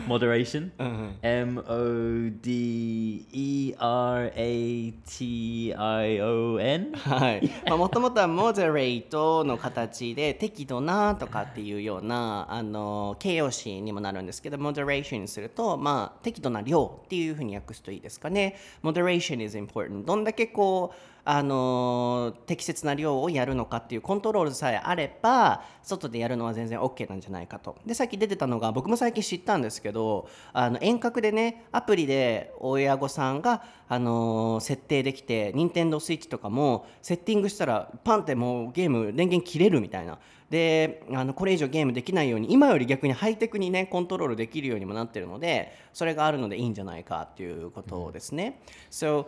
Moderation? Uh-huh. M-O-D-E-R-A-T-I-O-N? はい。まあ、もともとは moderate の形で適度なとかっていうようなあの形容詞にもなるんですけど、moderation にすると、まあ、適度な量っていうふうに訳すといいですかね。moderation is important. どんだけこう、あのー、適切な量をやるのかっていうコントロールさえあれば外でやるのは全然 OK なんじゃないかと。でさっき出てたのが僕も最近知ったんですけどあの遠隔でねアプリで親御さんが、あのー、設定できて Nintendo Switch とかもセッティングしたらパンってもうゲーム電源切れるみたいなであのこれ以上ゲームできないように今より逆にハイテクにねコントロールできるようにもなってるのでそれがあるのでいいんじゃないかっていうことですね、うん、So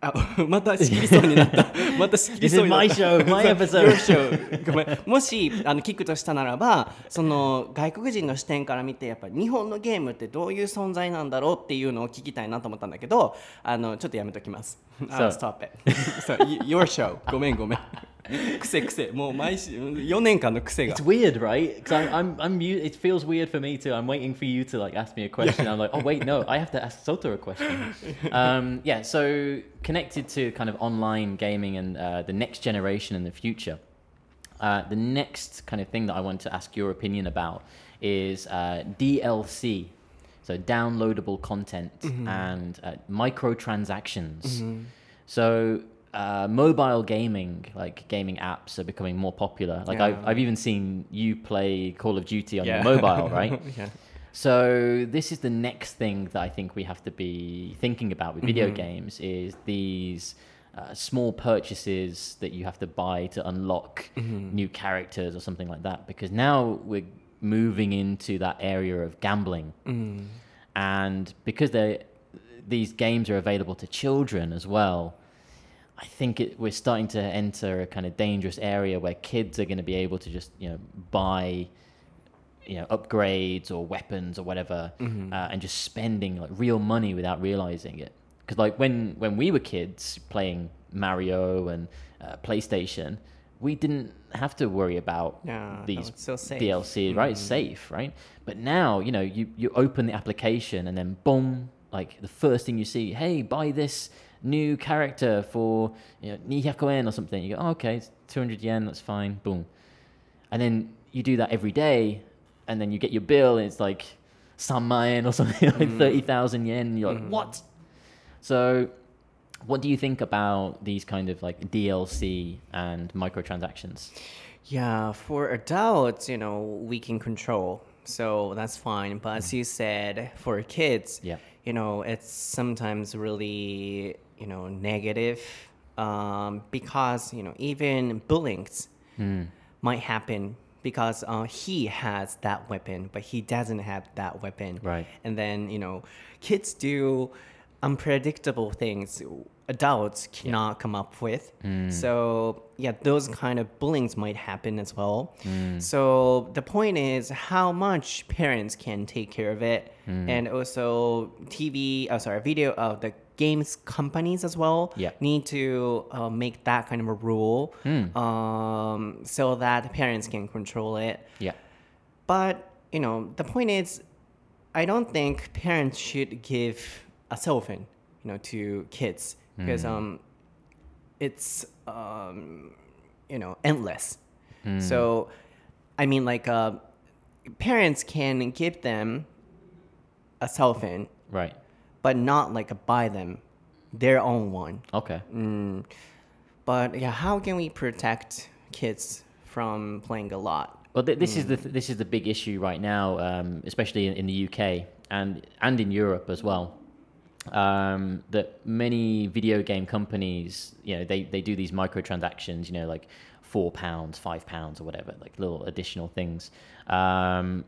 あ、また仕切りそうになったまた仕切りそうになったIs it my show? My episode? ごめん、もしあの聞くとしたならば、その外国人の視点から見てやっぱり日本のゲームってどういう存在なんだろうっていうのを聞きたいなと思ったんだけど、あのちょっとやめときます、so. Stop it so, Your show ごめんごめん癖癖もう毎週よねんかんの癖が It's weird, right? Because I'm, I'm, I'm, it feels weird for me too. I'm waiting for you to like ask me a question. I'm like, oh wait, no, I have to ask Soto a question. Um, yeah, so connected to kind of online gaming and uh, the next generation and the future. Uh, the next kind of thing that I want to ask your opinion about is uh, D L C, so downloadable content mm-hmm. and uh, microtransactions. Mm-hmm. So.Uh, mobile gaming, like gaming apps are becoming more popular. Like yeah. I've, I've even seen you play Call of Duty on yeah. your mobile, right? yeah. So this is the next thing that I think we have to be thinking about with video mm-hmm. games is these uh, small purchases that you have to buy to unlock mm-hmm. new characters or something like that. Because now we're moving into that area of gambling. Mm. And because they're, these games are available to children as well,I think it, we're starting to enter a kind of dangerous area where kids are going to be able to just, you know, buy, you know, upgrades or weapons or whatever, mm-hmm. uh, and just spending like real money without realizing it. Because like when, when we were kids playing Mario and uh, PlayStation, we didn't have to worry about yeah, these D L C, right? Mm-hmm. It's safe, right? But now, you know, you, you open the application and then boom, like the first thing you see, hey, buy this.new character for you know, two hundred yen or something. You go, oh, okay, it's two hundred yen, that's fine, boom. And then you do that every day, and then you get your bill, and it's like three thousand yen or something, like mm. thirty thousand yen, and you're like, mm. what? So what do you think about these kind of like D L C and microtransactions? Yeah, for adults, you know, we can control, so that's fine. But as you said, for kids, yeah. you know, it's sometimes really...you know, negative, um, because, you know, even bullying mm. might happen because uh, he has that weapon, but he doesn't have that weapon. Right. And then, you know, kids do unpredictable things adults cannot yeah. come up with. Mm. So, yeah, those kind of bullying might happen as well. Mm. So the point is how much parents can take care of it. Mm. And also T V, oh, sorry, video of the...Games companies as well yeah. need to uh, make that kind of a rule mm. um, so that parents can control it. Yeah. But, you know, the point is, I don't think parents should give a cell phone, you know, to kids because mm. um, it's, um, you know, endless. Mm. So, I mean, like, uh, parents can give them a cell phone. Right.But not like buy them their own one. Okay. Mm. But yeah, how can we protect kids from playing a lot? Well, th- this mm. is the th- this is the big issue right now, um, especially in, in the U K and and in Europe as well. Um, that many video game companies, you know, they, they do these microtransactions, you know, like four pounds, five pounds, or whatever, like little additional things. Um,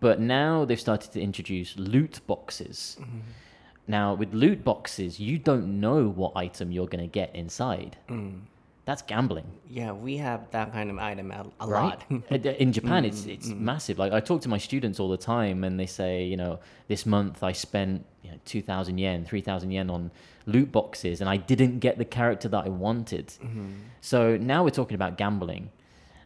but now they've started to introduce loot boxes. Mm-hmm.Now, with loot boxes, you don't know what item you're going to get inside. Mm. That's gambling. Yeah, we have that kind of item a, a right? lot. In Japan, mm, it's, it's mm. massive. Like, I talk to my students all the time, and they say, you know, this month I spent you know, two thousand yen, three thousand yen on loot boxes, and I didn't get the character that I wanted. Mm-hmm. So now we're talking about gambling,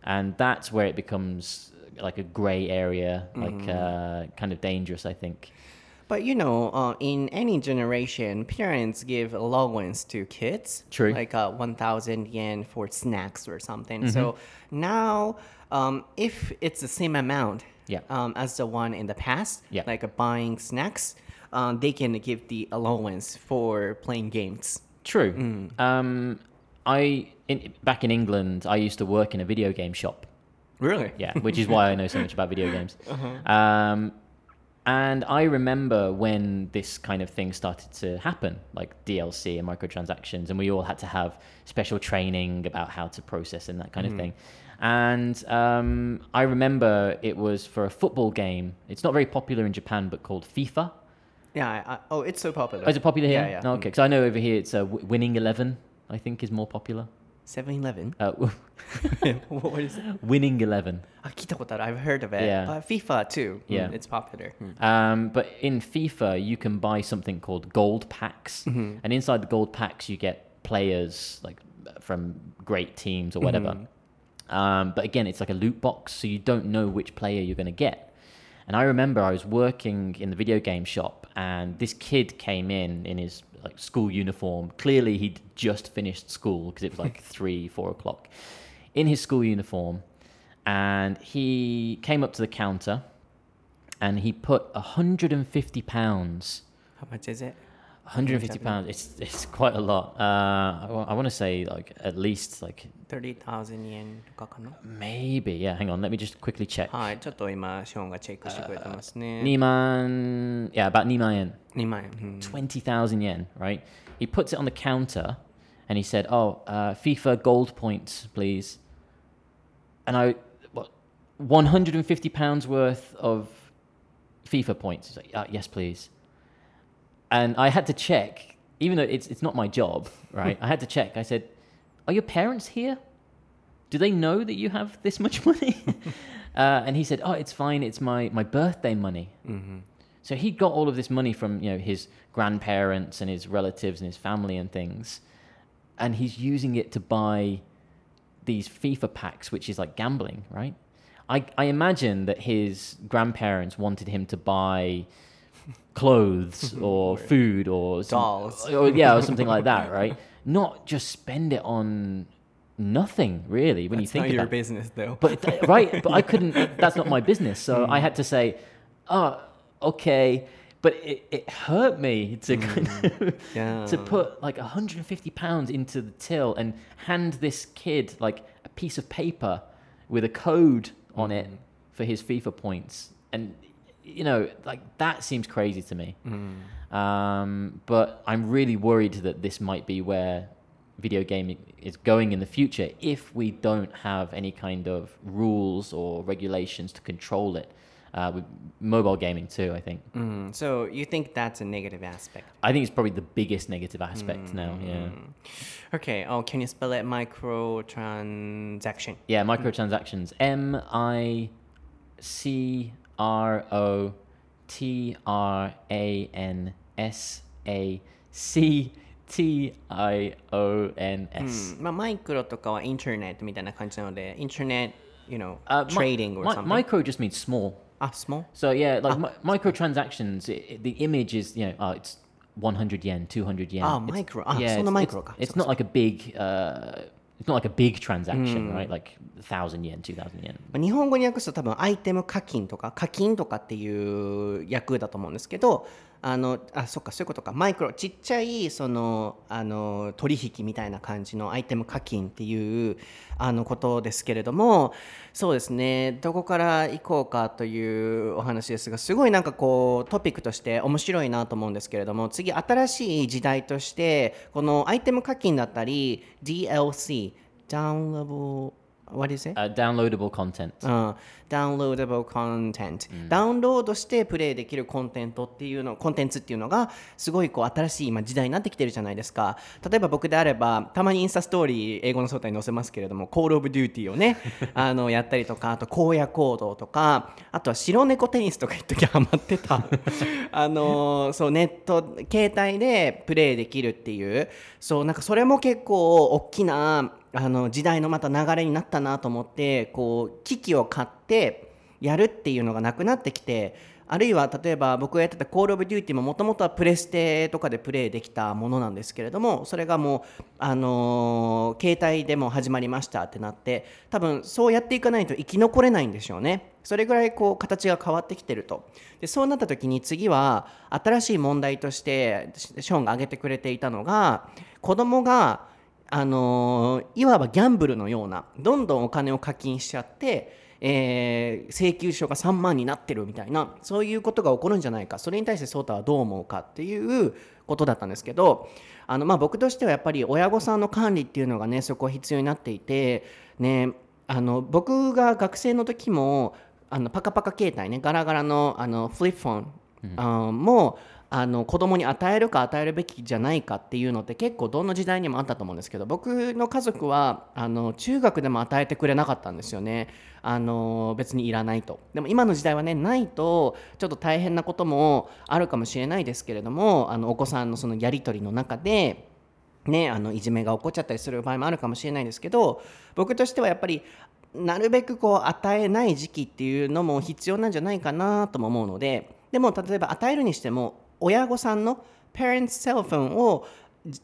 and that's where it becomes like a gray area, like mm-hmm. uh, kind of dangerous, I think.But, you know, uh, in any generation, parents give allowance to kids. True. Like uh, one thousand yen for snacks or something. Mm-hmm. So now, um, if it's the same amount yeah. um, as the one in the past, yeah. like uh, buying snacks, um, they can give the allowance for playing games. True. Mm. Um, I in, back in England, I used to work in a video game shop. Really? Yeah, which is why I know so much about video games. Uh-huh. Um,And I remember when this kind of thing started to happen, like D L C and microtransactions, and we all had to have special training about how to process and that kind mm. of thing. And um, I remember it was for a football game. It's not very popular in Japan, but called FIFA. Yeah. I, I, oh, it's so popular. Oh, is it popular here? Yeah, yeah. Oh, okay, because I know over here it's uh, Winning Eleven. I think is more popular. Seven Eleven. Uh, what is it? Winning Eleven. I've heard of it. Yeah. But FIFA too. Yeah. Mm, it's popular. Mm. Um, but in FIFA, you can buy something called gold packs, mm-hmm. and inside the gold packs, you get players like from great teams or whatever. Mm-hmm. Um, but again, it's like a loot box, so you don't know which player you're going to get. And I remember I was working in the video game shop, and this kid came in in his like school uniform. Clearly, he'd just finished school because it was like three, four o'clock. In his school uniform, and he came up to the counter, and he put a hundred and fifty pounds. How much is it? One hundred and fifty pounds. It's it's quite a lot. Uh, I, w- I want to say like at least like thirty thousand yen. Maybe yeah. Hang on, let me just quickly check. Hi, just now, Sean is checking. two万 yeah, about two万円. two万円. Twenty thousand yen, right? He puts it on the counter, and he said, "Oh, uh, FIFA gold points, please." And I what one hundred and fifty pounds worth of FIFA points. He's like, oh, "Yes, please." And I had to check, even though it's it's not my job, right? I had to check. I said, are your parents here? Do they know that you have this much money? uh, and he said, oh, it's fine. It's my, my birthday money. Mm-hmm. So he got all of this money from, you know, his grandparents and his relatives and his family and things. And he's using it to buy these FIFA packs, which is like gambling, right? I, I imagine that his grandparents wanted him to buy clothes or food or some, dolls or, yeah or something like that, right? Not just spend it on nothing really when that's you think not about your it. Business though but th- right but yeah. I couldn't, that's not my business, so mm. I had to say oh okay, but it, it hurt me to mm. kind of yeah. to put like one hundred fifty pounds into the till and hand this kid like a piece of paper with a code on it for his FIFA points, and you know, like that seems crazy to me. Mm. Um, but I'm really worried that this might be where video gaming is going in the future if we don't have any kind of rules or regulations to control it. Uh, with mobile gaming too, I think. Mm. So you think that's a negative aspect? I think it's probably the biggest negative aspect mm. now. Yeah. Okay. Oh, can you spell it? Microtransaction. Yeah, microtransactions. M I C R O T R A N S A C T I O N S、うん、まあマイクロとかはインターネットみたいな感じなので、インターネット、you know,、uh, trading or something. Micro just means small. Ah, small? So yeah, like、ah. mi- microtransactions, it, the image is, you know,、uh, it's one hundred yen, two hundred yen. Ah, micro. Ah, yeah, そのマイクロか。It's, it's, it's not like a big...、Uh,It's not like a big transaction,、mm. right? Like one thousand yen, two thousand yen. 日本語に訳すと多分アイテム課金とか課金とかっていう訳だと思うんですけど、あの、あ、そっか、そういうことか。マイクロ、ちっちゃいその、あの、取引みたいな感じのアイテム課金っていうあのことですけれども、そうですね、どこから行こうかというお話ですが、すごいなんかこうトピックとして面白いなと思うんですけれども、次新しい時代としてこのアイテム課金だったり D L C、Downloadable What is it?、Uh, downloadable content.、Uh, downloadable content.、Mm. ダウンロードしてプレイできるコンテンツっていうの、コンテンツっていうのがすごいこう新しい今時代になってきてるじゃないですか。例えば僕であればたまにインスタストーリー英語の相対に載せますけれども、Call of Duty をねあのやったりとか、あと荒野行動とか、あとは白猫テニスとか一時ハマってたあのそうネット携帯でプレイできるっていう、そうなんかそれも結構大きなあの時代のまた流れになったなと思って、こう機器を買ってやるっていうのがなくなってきて、あるいは例えば僕がやってたコールオブデューティももともとはプレステとかでプレイできたものなんですけれども、それがもう、あのー、携帯でも始まりましたってなって、多分そうやっていかないと生き残れないんでしょうね。それぐらいこう形が変わってきてると。でそうなった時に次は新しい問題としてショーンが挙げてくれていたのが、子供があのー、いわばギャンブルのようなどんどんお金を課金しちゃって、えー、請求書がさんまんになってるみたいな、そういうことが起こるんじゃないか、それに対してソータはどう思うかっていうことだったんですけど、あの、まあ、僕としてはやっぱり親御さんの管理っていうのがね、そこ必要になっていて、ね、あの僕が学生の時もあのパカパカ携帯ね、ガラガラの、あのフリップフォン、うん、もあの子供に与えるか与えるべきじゃないかっていうのって結構どの時代にもあったと思うんですけど、僕の家族はあの中学でも与えてくれなかったんですよね。あの別にいらないと。でも今の時代はね、ないとちょっと大変なこともあるかもしれないですけれども、あのお子さんのそのやり取りの中でね、あのいじめが起こっちゃったりする場合もあるかもしれないですけど、僕としてはやっぱりなるべくこう与えない時期っていうのも必要なんじゃないかなとも思うので、でも例えば与えるにしても親御さんの parents cell phone を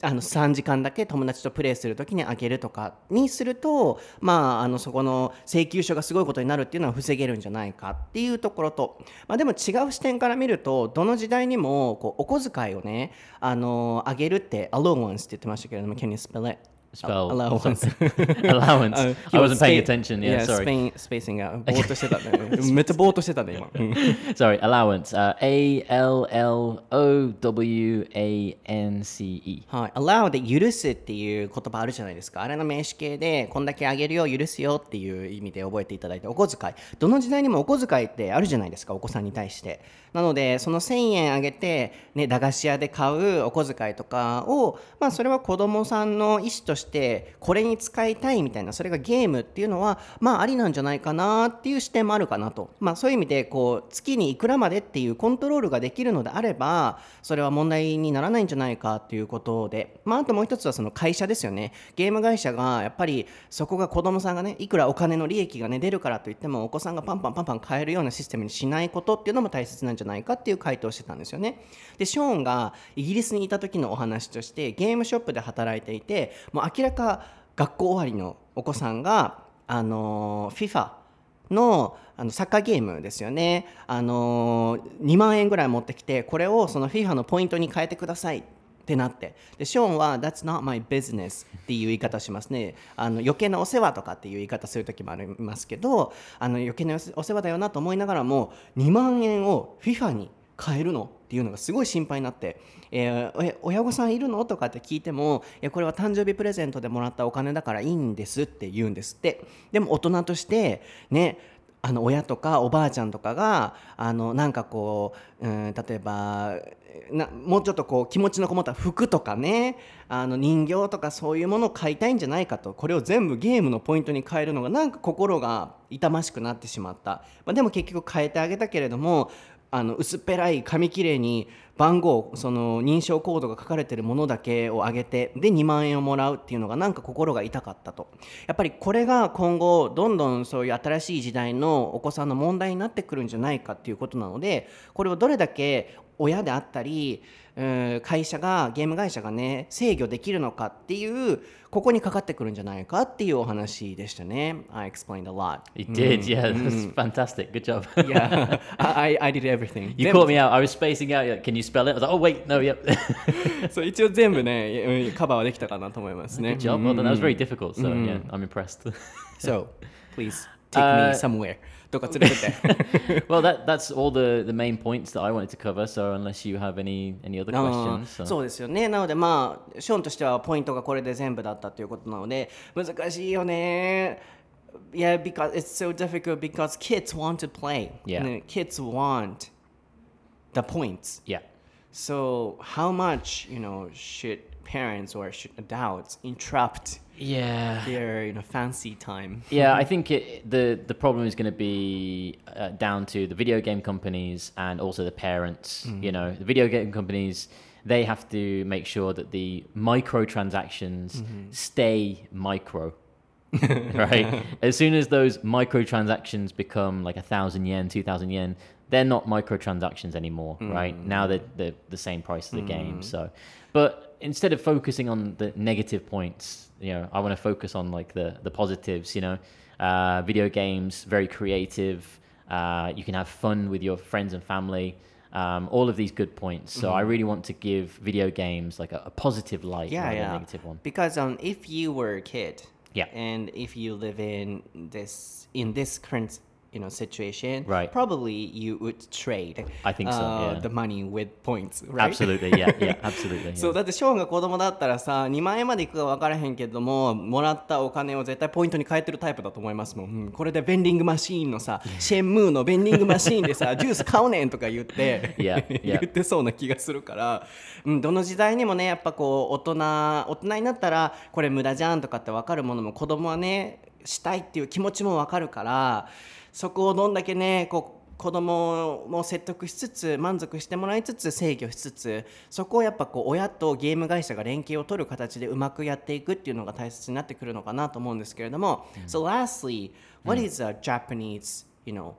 あのさんじかんだけ友達とプレイするときにあげるとかにすると、まあ、あのそこの請求書がすごいことになるっていうのは防げるんじゃないかっていうところと、まあ、でも違う視点から見るとどの時代にもこうお小遣いをね、あのあげるって allowance って言ってましたけれども、 Can you spell it?Spell. Allowance. Allowance. Uh, I wasn't paying spa- attention. Yeah, yeah, sorry. Spain, spacing out. Sorry, allowance. Uh, A-L-L-O-W-A-N-C-E. はい。Allow で許すっていう言葉あるじゃないですか。あれの名詞形で、こんだけあげるよ、許すよっていう意味で覚えていただいて、お小遣い。どの時代にもお小遣いってあるじゃないですか、お子さんに対して。なので、そのせんえんあげて、ね、駄菓子屋で買うお小遣いとかを、まあ、それは子供さんの意思としてこれに使いたいみたいな、それがゲームっていうのはまあありなんじゃないかなっていう視点もあるかなと、まあ、そういう意味でこう月にいくらまでっていうコントロールができるのであればそれは問題にならないんじゃないかということで、まあ、あともう一つはその会社ですよね。ゲーム会社がやっぱりそこが子供さんがね、いくらお金の利益がね出るからといってもお子さんがパンパンパンパン買えるようなシステムにしないことっていうのも大切なんじゃないかっていう回答をしてたんですよね。で、ショーンがイギリスにいた時のお話として、ゲームショップで働いていて、もう明らか学校終わりのお子さんが、あの FIFA の, あのサッカーゲームですよね、あのにまんえんぐらい持ってきて、これをその FIFA のポイントに変えてくださいってなって、でショーンは That's not my business っていう言い方しますね。あの余計なお世話とかっていう言い方する時もありますけど、あの余計なお世話だよなと思いながらもにまんえんを FIFA に変えるのっていうのがすごい心配になって、えー、え親御さんいるのとかって聞いても、いやこれは誕生日プレゼントでもらったお金だからいいんですって言うんですって。でも大人としてね、あの親とかおばあちゃんとかがあのなんかこう、うん、例えばなもうちょっとこう気持ちのこもった服とかね、あの人形とかそういうものを買いたいんじゃないかと、これを全部ゲームのポイントに変えるのがなんか心が痛ましくなってしまった、まあ、でも結局変えてあげたけれども、あの薄っぺらい紙きれいに番号、その認証コードが書かれているものだけをあげて、でにまんえんをもらうっていうのがなんか心が痛かったと。やっぱりこれが今後どんどんそういう新しい時代のお子さんの問題になってくるんじゃないかっていうことなので、これをどれだけ親であったり会社が、ゲーム会社がね制御できるのかっていう、ここにかかってくるんじゃないかっていうお話でしたね。 I explained a lot. You did,、mm. yeah, that was、mm. fantastic. Good job. Yeah, I, I did everything. You caught me out. I was spacing out. Like, Can you spell it? I was like, oh wait, no, yep. そう一応全部ねカバーはできたかなと思いますね。Good job. Well, that was very difficult. So、mm. yeah, I'm impressed. So, please take、uh, me somewhere.Well, that, that's all the, the main points that I wanted to cover. So unless you have any, any other questions. So. そうですよね。なのでまあショーンとしてはポイントがこれで全部だったということなので、難しいよね。Yeah, because it's so difficult because kids want to play. Yeah. Kids want the points. Yeah. So how much, you know, should parents or should adults interrupt?Yeah, they're in a fancy time. Yeah, I think it, the the problem is going to be、uh, down to the video game companies and also the parents.、Mm. You know, the video game companies, they have to make sure that the microtransactions、mm-hmm. stay micro. Right? As soon as those microtransactions become like a thousand yen, two thousand yen, they're not microtransactions anymore. Mm. Right? Now they're, they're the same price of the、mm. game. So, but.Instead of focusing on the negative points, you know, I want to focus on like the, the positives, you know, uh, video games, very creative. Uh, you can have fun with your friends and family. Um, all of these good points. So、mm-hmm. I really want to give video games like a, a positive light, yeah, rather、yeah. than a negative one. Because、um, if you were a kid、yeah. and if you live in this, in this current you know, situation, right. probably you would trade I think so,、uh, yeah. the money with points, right? Absolutely, yeah, yeah, absolutely. Yeah. So, だってショーンが子供だったらさ、にまん円までいくか分からへんけども、もらったお金を絶対ポイントに変えてるタイプだと思いますもん。うん、これでベンディングマシーンのさ、Shenmue のベンディングマシーンでさ、ジュース買うねんとか言って、yeah, yeah. 言ってそうな気がするから、うん、どの時代にもね、やっぱこう大人、大人になったらこれ無駄じゃんとかって分かるものも子供はね、したいっていう気持ちも分かるから、そこをどんだけね、こう子供も説得しつつ、満足してもらいつつ、制御しつつ、そこをやっぱこう親とゲーム会社が連携を取る形でうまくやっていくっていうのが大切になってくるのかなと思うんですけれども。Mm. So lastly, what is a Japanese, you know,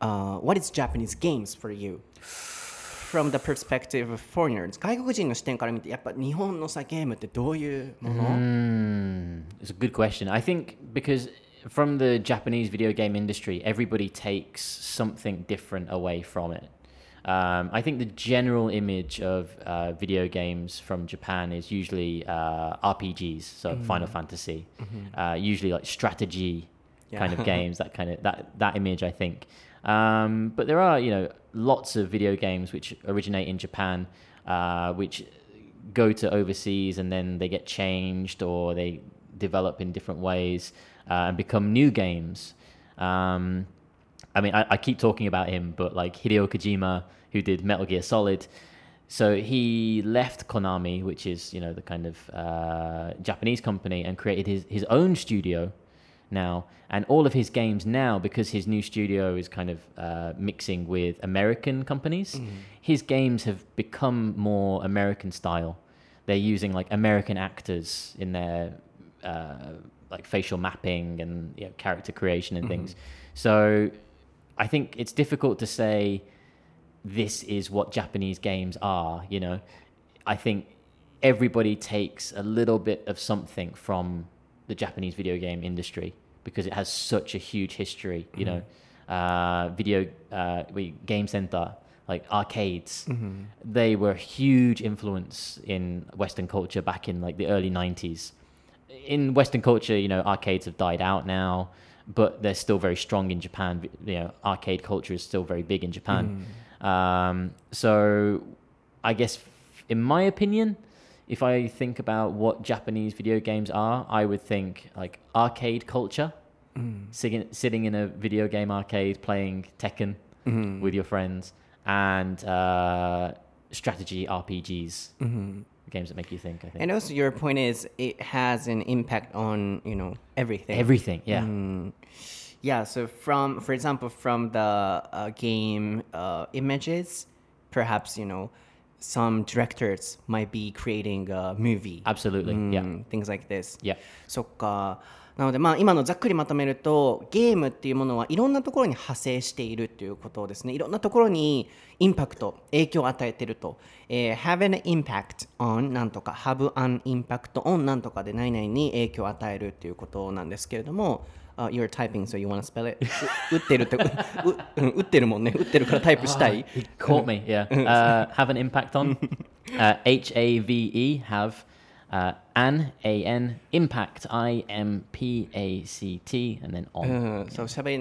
uh, what is Japanese games for you? From the perspective of foreigners, 外国人の視点から見て、やっぱ日本のさ、ゲームってどういうもの？ Mm, it's a good question. I think because from the Japanese video game industry, everybody takes something different away from it. Um, I think the general image of uh, video games from Japan is usually uh, R P Gs, so mm. Final Fantasy, mm-hmm. uh, usually like strategy yeah. kind of games, that kind of that that image, I think.Um, but there are, you know, lots of video games which originate in Japan, uh, which go to overseas and then they get changed or they develop in different ways uh, and become new games. Um, I mean, I, I keep talking about him, but like Hideo Kojima, who did Metal Gear Solid. So he left Konami, which is, you know, the kind of uh, Japanese company, and created his, his own studio.now and all of his games now, because his new studio is kind of uh, mixing with American companies, mm. his games have become more American style. They're using like American actors in their uh, like facial mapping and, you know, character creation and mm-hmm. things. So I think it's difficult to say this is what Japanese games are, you know. I think everybody takes a little bit of something from the Japanese video game industry.Because it has such a huge history, you mm-hmm. know, uh, video, uh, game center, like arcades, mm-hmm. they were a huge influence in Western culture back in like the early nineties. In Western culture, you know, arcades have died out now, but they're still very strong in Japan. You know, arcade culture is still very big in Japan. Mm. Um, so I guess in my opinion,If I think about what Japanese video games are, I would think like arcade culture, mm. sitting, sitting in a video game arcade, playing Tekken mm-hmm. with your friends, and uh, strategy R P Gs, mm-hmm. games that make you think, I think. And also your point is it has an impact on, you know, everything. Everything, yeah. Mm. Yeah, so from, for example, from the uh, game uh, images, perhaps, you know,Some directors might be creating a movie. Absolutely,、mm, yeah. Things like this. Yeah. そっか。なので、まあ、今のざっくりまとめると、ゲームっていうものはいろんなところに派生しているということをですね、いろんなところにインパクト、影響を与えていると、えー、have an impact on なんとか、have an impact on なんとかで何々に影響を与えるということなんですけれども、Uh, you're typing, so you want to spell it? 打ってるって、打ってるもんね。打ってるからタイプしたい。He caught me, yeah. Uh, have an impact on. Uh, H A V E, have. Uh, an, A-N, impact, I M P A C T, and then on. そう、喋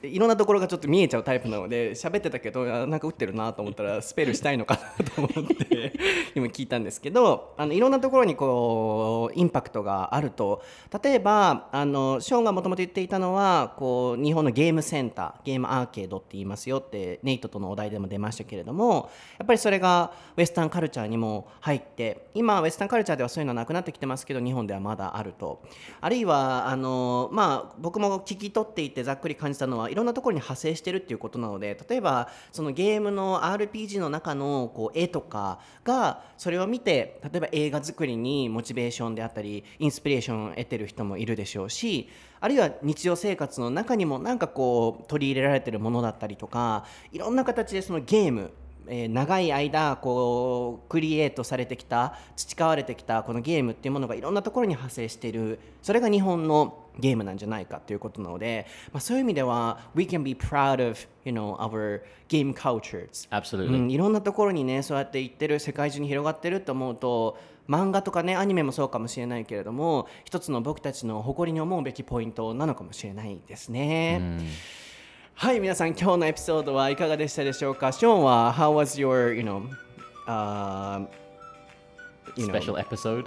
り、いろんなところがちょっと見えちゃうタイプなので、喋ってたけど、なんか打ってるなと思ったら、スペルしたいのかなと思って、今聞いたんですけど、あの、いろんなところにこう、インパクトがあると。例えば、あの、ショーンがもともと言っていたのは、こう、日本のゲームセンター、ゲームアーケードって言いますよって、ネイトとのお題でも出ましたけれども、やっぱりそれがウェスタンカルチャーにも入って、今、ウェスタンカルチャーではそういうのはなくなってきてますけど、日本ではまだあると。あるいはあの、まあ、僕も聞き取っていてざっくり感じたのは、いろんなところに派生してるっていうことなので、例えばそのゲームの アールピージー の中のこう絵とかが、それを見て例えば映画作りにモチベーションであったりインスピレーションを得てる人もいるでしょうし、あるいは日常生活の中にもなんかこう取り入れられてるものだったりとか、いろんな形でそのゲーム、えー、長い間こうクリエイトされてきた、培われてきたこのゲームっていうものがいろんなところに派生している、それが日本のゲームなんじゃないかということなので、まあ、そういう意味では we can be proud of, you know, our game cultures. Absolutely.、うん、いろんなところにね、そうやって行ってる、世界中に広がってると思うと、漫画とかね、アニメもそうかもしれないけれども、一つの僕たちの誇りに思うべきポイントなのかもしれないですね。うんはい、皆さん、今日のエピソードはいかがでしたでしょうか。ショーンは How was your, you know,、uh, you special know, episode?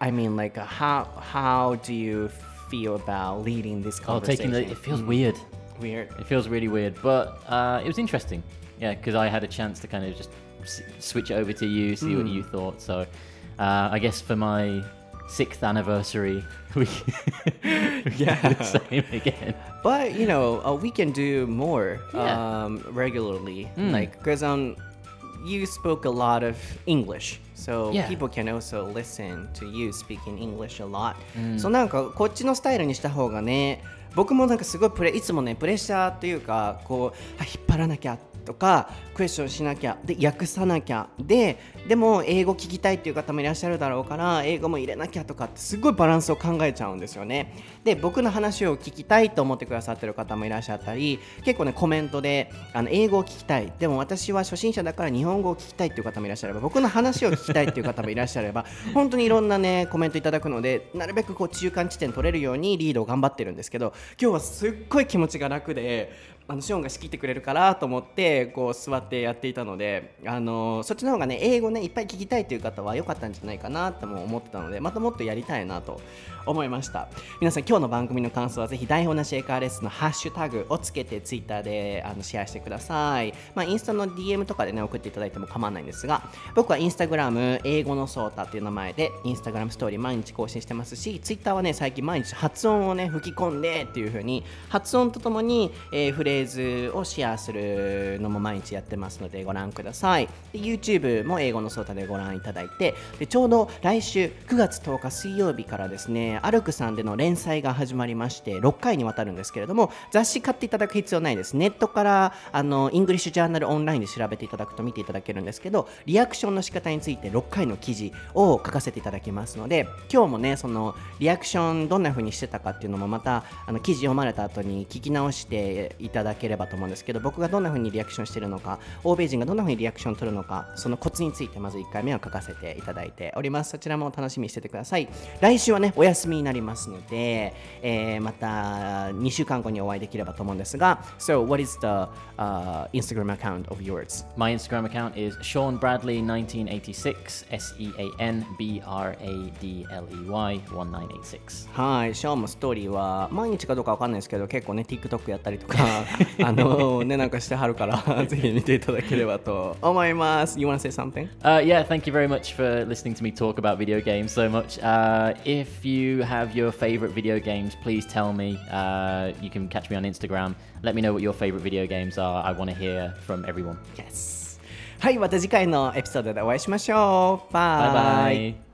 I mean, like, how how do you feel about leading this conversation? Oh, taking the, it feels weird. Weird. It feels really weird, but、uh, it was interesting. Yeah, because I had a chance to kind of just switch over to you, see、mm. what you thought. So,、uh, I guess for my sixth anniversary, we yeah the same again. But you know,、uh, we can do more、yeah. um, regularly. Mm. Like, because um, you spoke a lot of English.So、yeah. people can also listen to you speaking English a lot.、Mm. So なんかこっちのスタイルにした方がね、僕もなんかすごいプレいつもねプレッシャーっていうかこう引っ張らなきゃとかクエスチョンしなきゃで訳さなきゃででも英語聞きたいっていう方もいらっしゃるだろうから英語も入れなきゃとかってすごいバランスを考えちゃうんですよね。で僕の話を聞きたいと思ってくださってる方もいらっしゃったり、結構ねコメントであの英語を聞きたいでも私は初心者だから日本語を聞きたいっていう方もいらっしゃれば、僕の話を聞き聞きたいっていう方もいらっしゃれば、本当にいろんなねコメントいただくので、なるべくこう中間地点取れるようにリードを頑張ってるんですけど、今日はすっごい気持ちが楽で、あのシオンが仕切ってくれるからと思ってこう座ってやっていたので、あのそっちの方がね英語ねいっぱい聞きたいという方は良かったんじゃないかなとも思ってたので、またもっとやりたいなと思いました。皆さん、今日の番組の感想はぜひ台本なしエーケーアールエスのハッシュタグをつけてツイッターであのシェアしてください。まあインスタの ディーエム とかでね送っていただいても構わないんですが、僕はインスタグラム英語のソータっていう名前でインスタグラムストーリー毎日更新してますし、ツイッターはね最近毎日発音をね吹き込んでっていう風に発音とともに、えー、フレーズフレーズをシェアするのも毎日やってますのでご覧ください。で YouTube も英語のソータでご覧いただいて、でちょうど来週くがつとおか水曜日からですね、アルクさんでの連載が始まりましてろっかいにわたるんですけれども、雑誌買っていただく必要ないです。ネットからあのイングリッシュジャーナルオンラインで調べていただくと見ていただけるんですけど、リアクションの仕方についてろっかいの記事を書かせていただきますので、今日もねそのリアクションどんな風にしてたかっていうのもまたあの記事読まれた後に聞き直していただきますいただければと思うんですけど、僕がどんな風にリアクションしてるのか、欧米人がどんな風にリアクションを取るのか、そのコツについてまずいっかいめは書かせていただいております。そちらも楽しみにしててください。来週はねお休みになりますので、えー、またにしゅうかんごにお会いできればと思うんですが、 So what is the、uh, Instagram account of yours? My Instagram account is Sean Bradley nineteen eighty-six S E A N B R A D L E Y nineteen eighty-six。 はい、ショーンもストーリーは毎日かどうかわかんないですけど、結構ね TikTok やったりとかあのねなんかしてはるからぜひ見ていただければと思います。 You wanna say something?、Uh, yeah, thank you very much for listening to me talk about video games so much、uh, If you have your favorite video games, please tell me、uh, You can catch me on Instagram. Let me know what your favorite video games are. I wanna hear from everyone. Yes. はい、また次回のエピソードでお会いしましょう。バイバイ。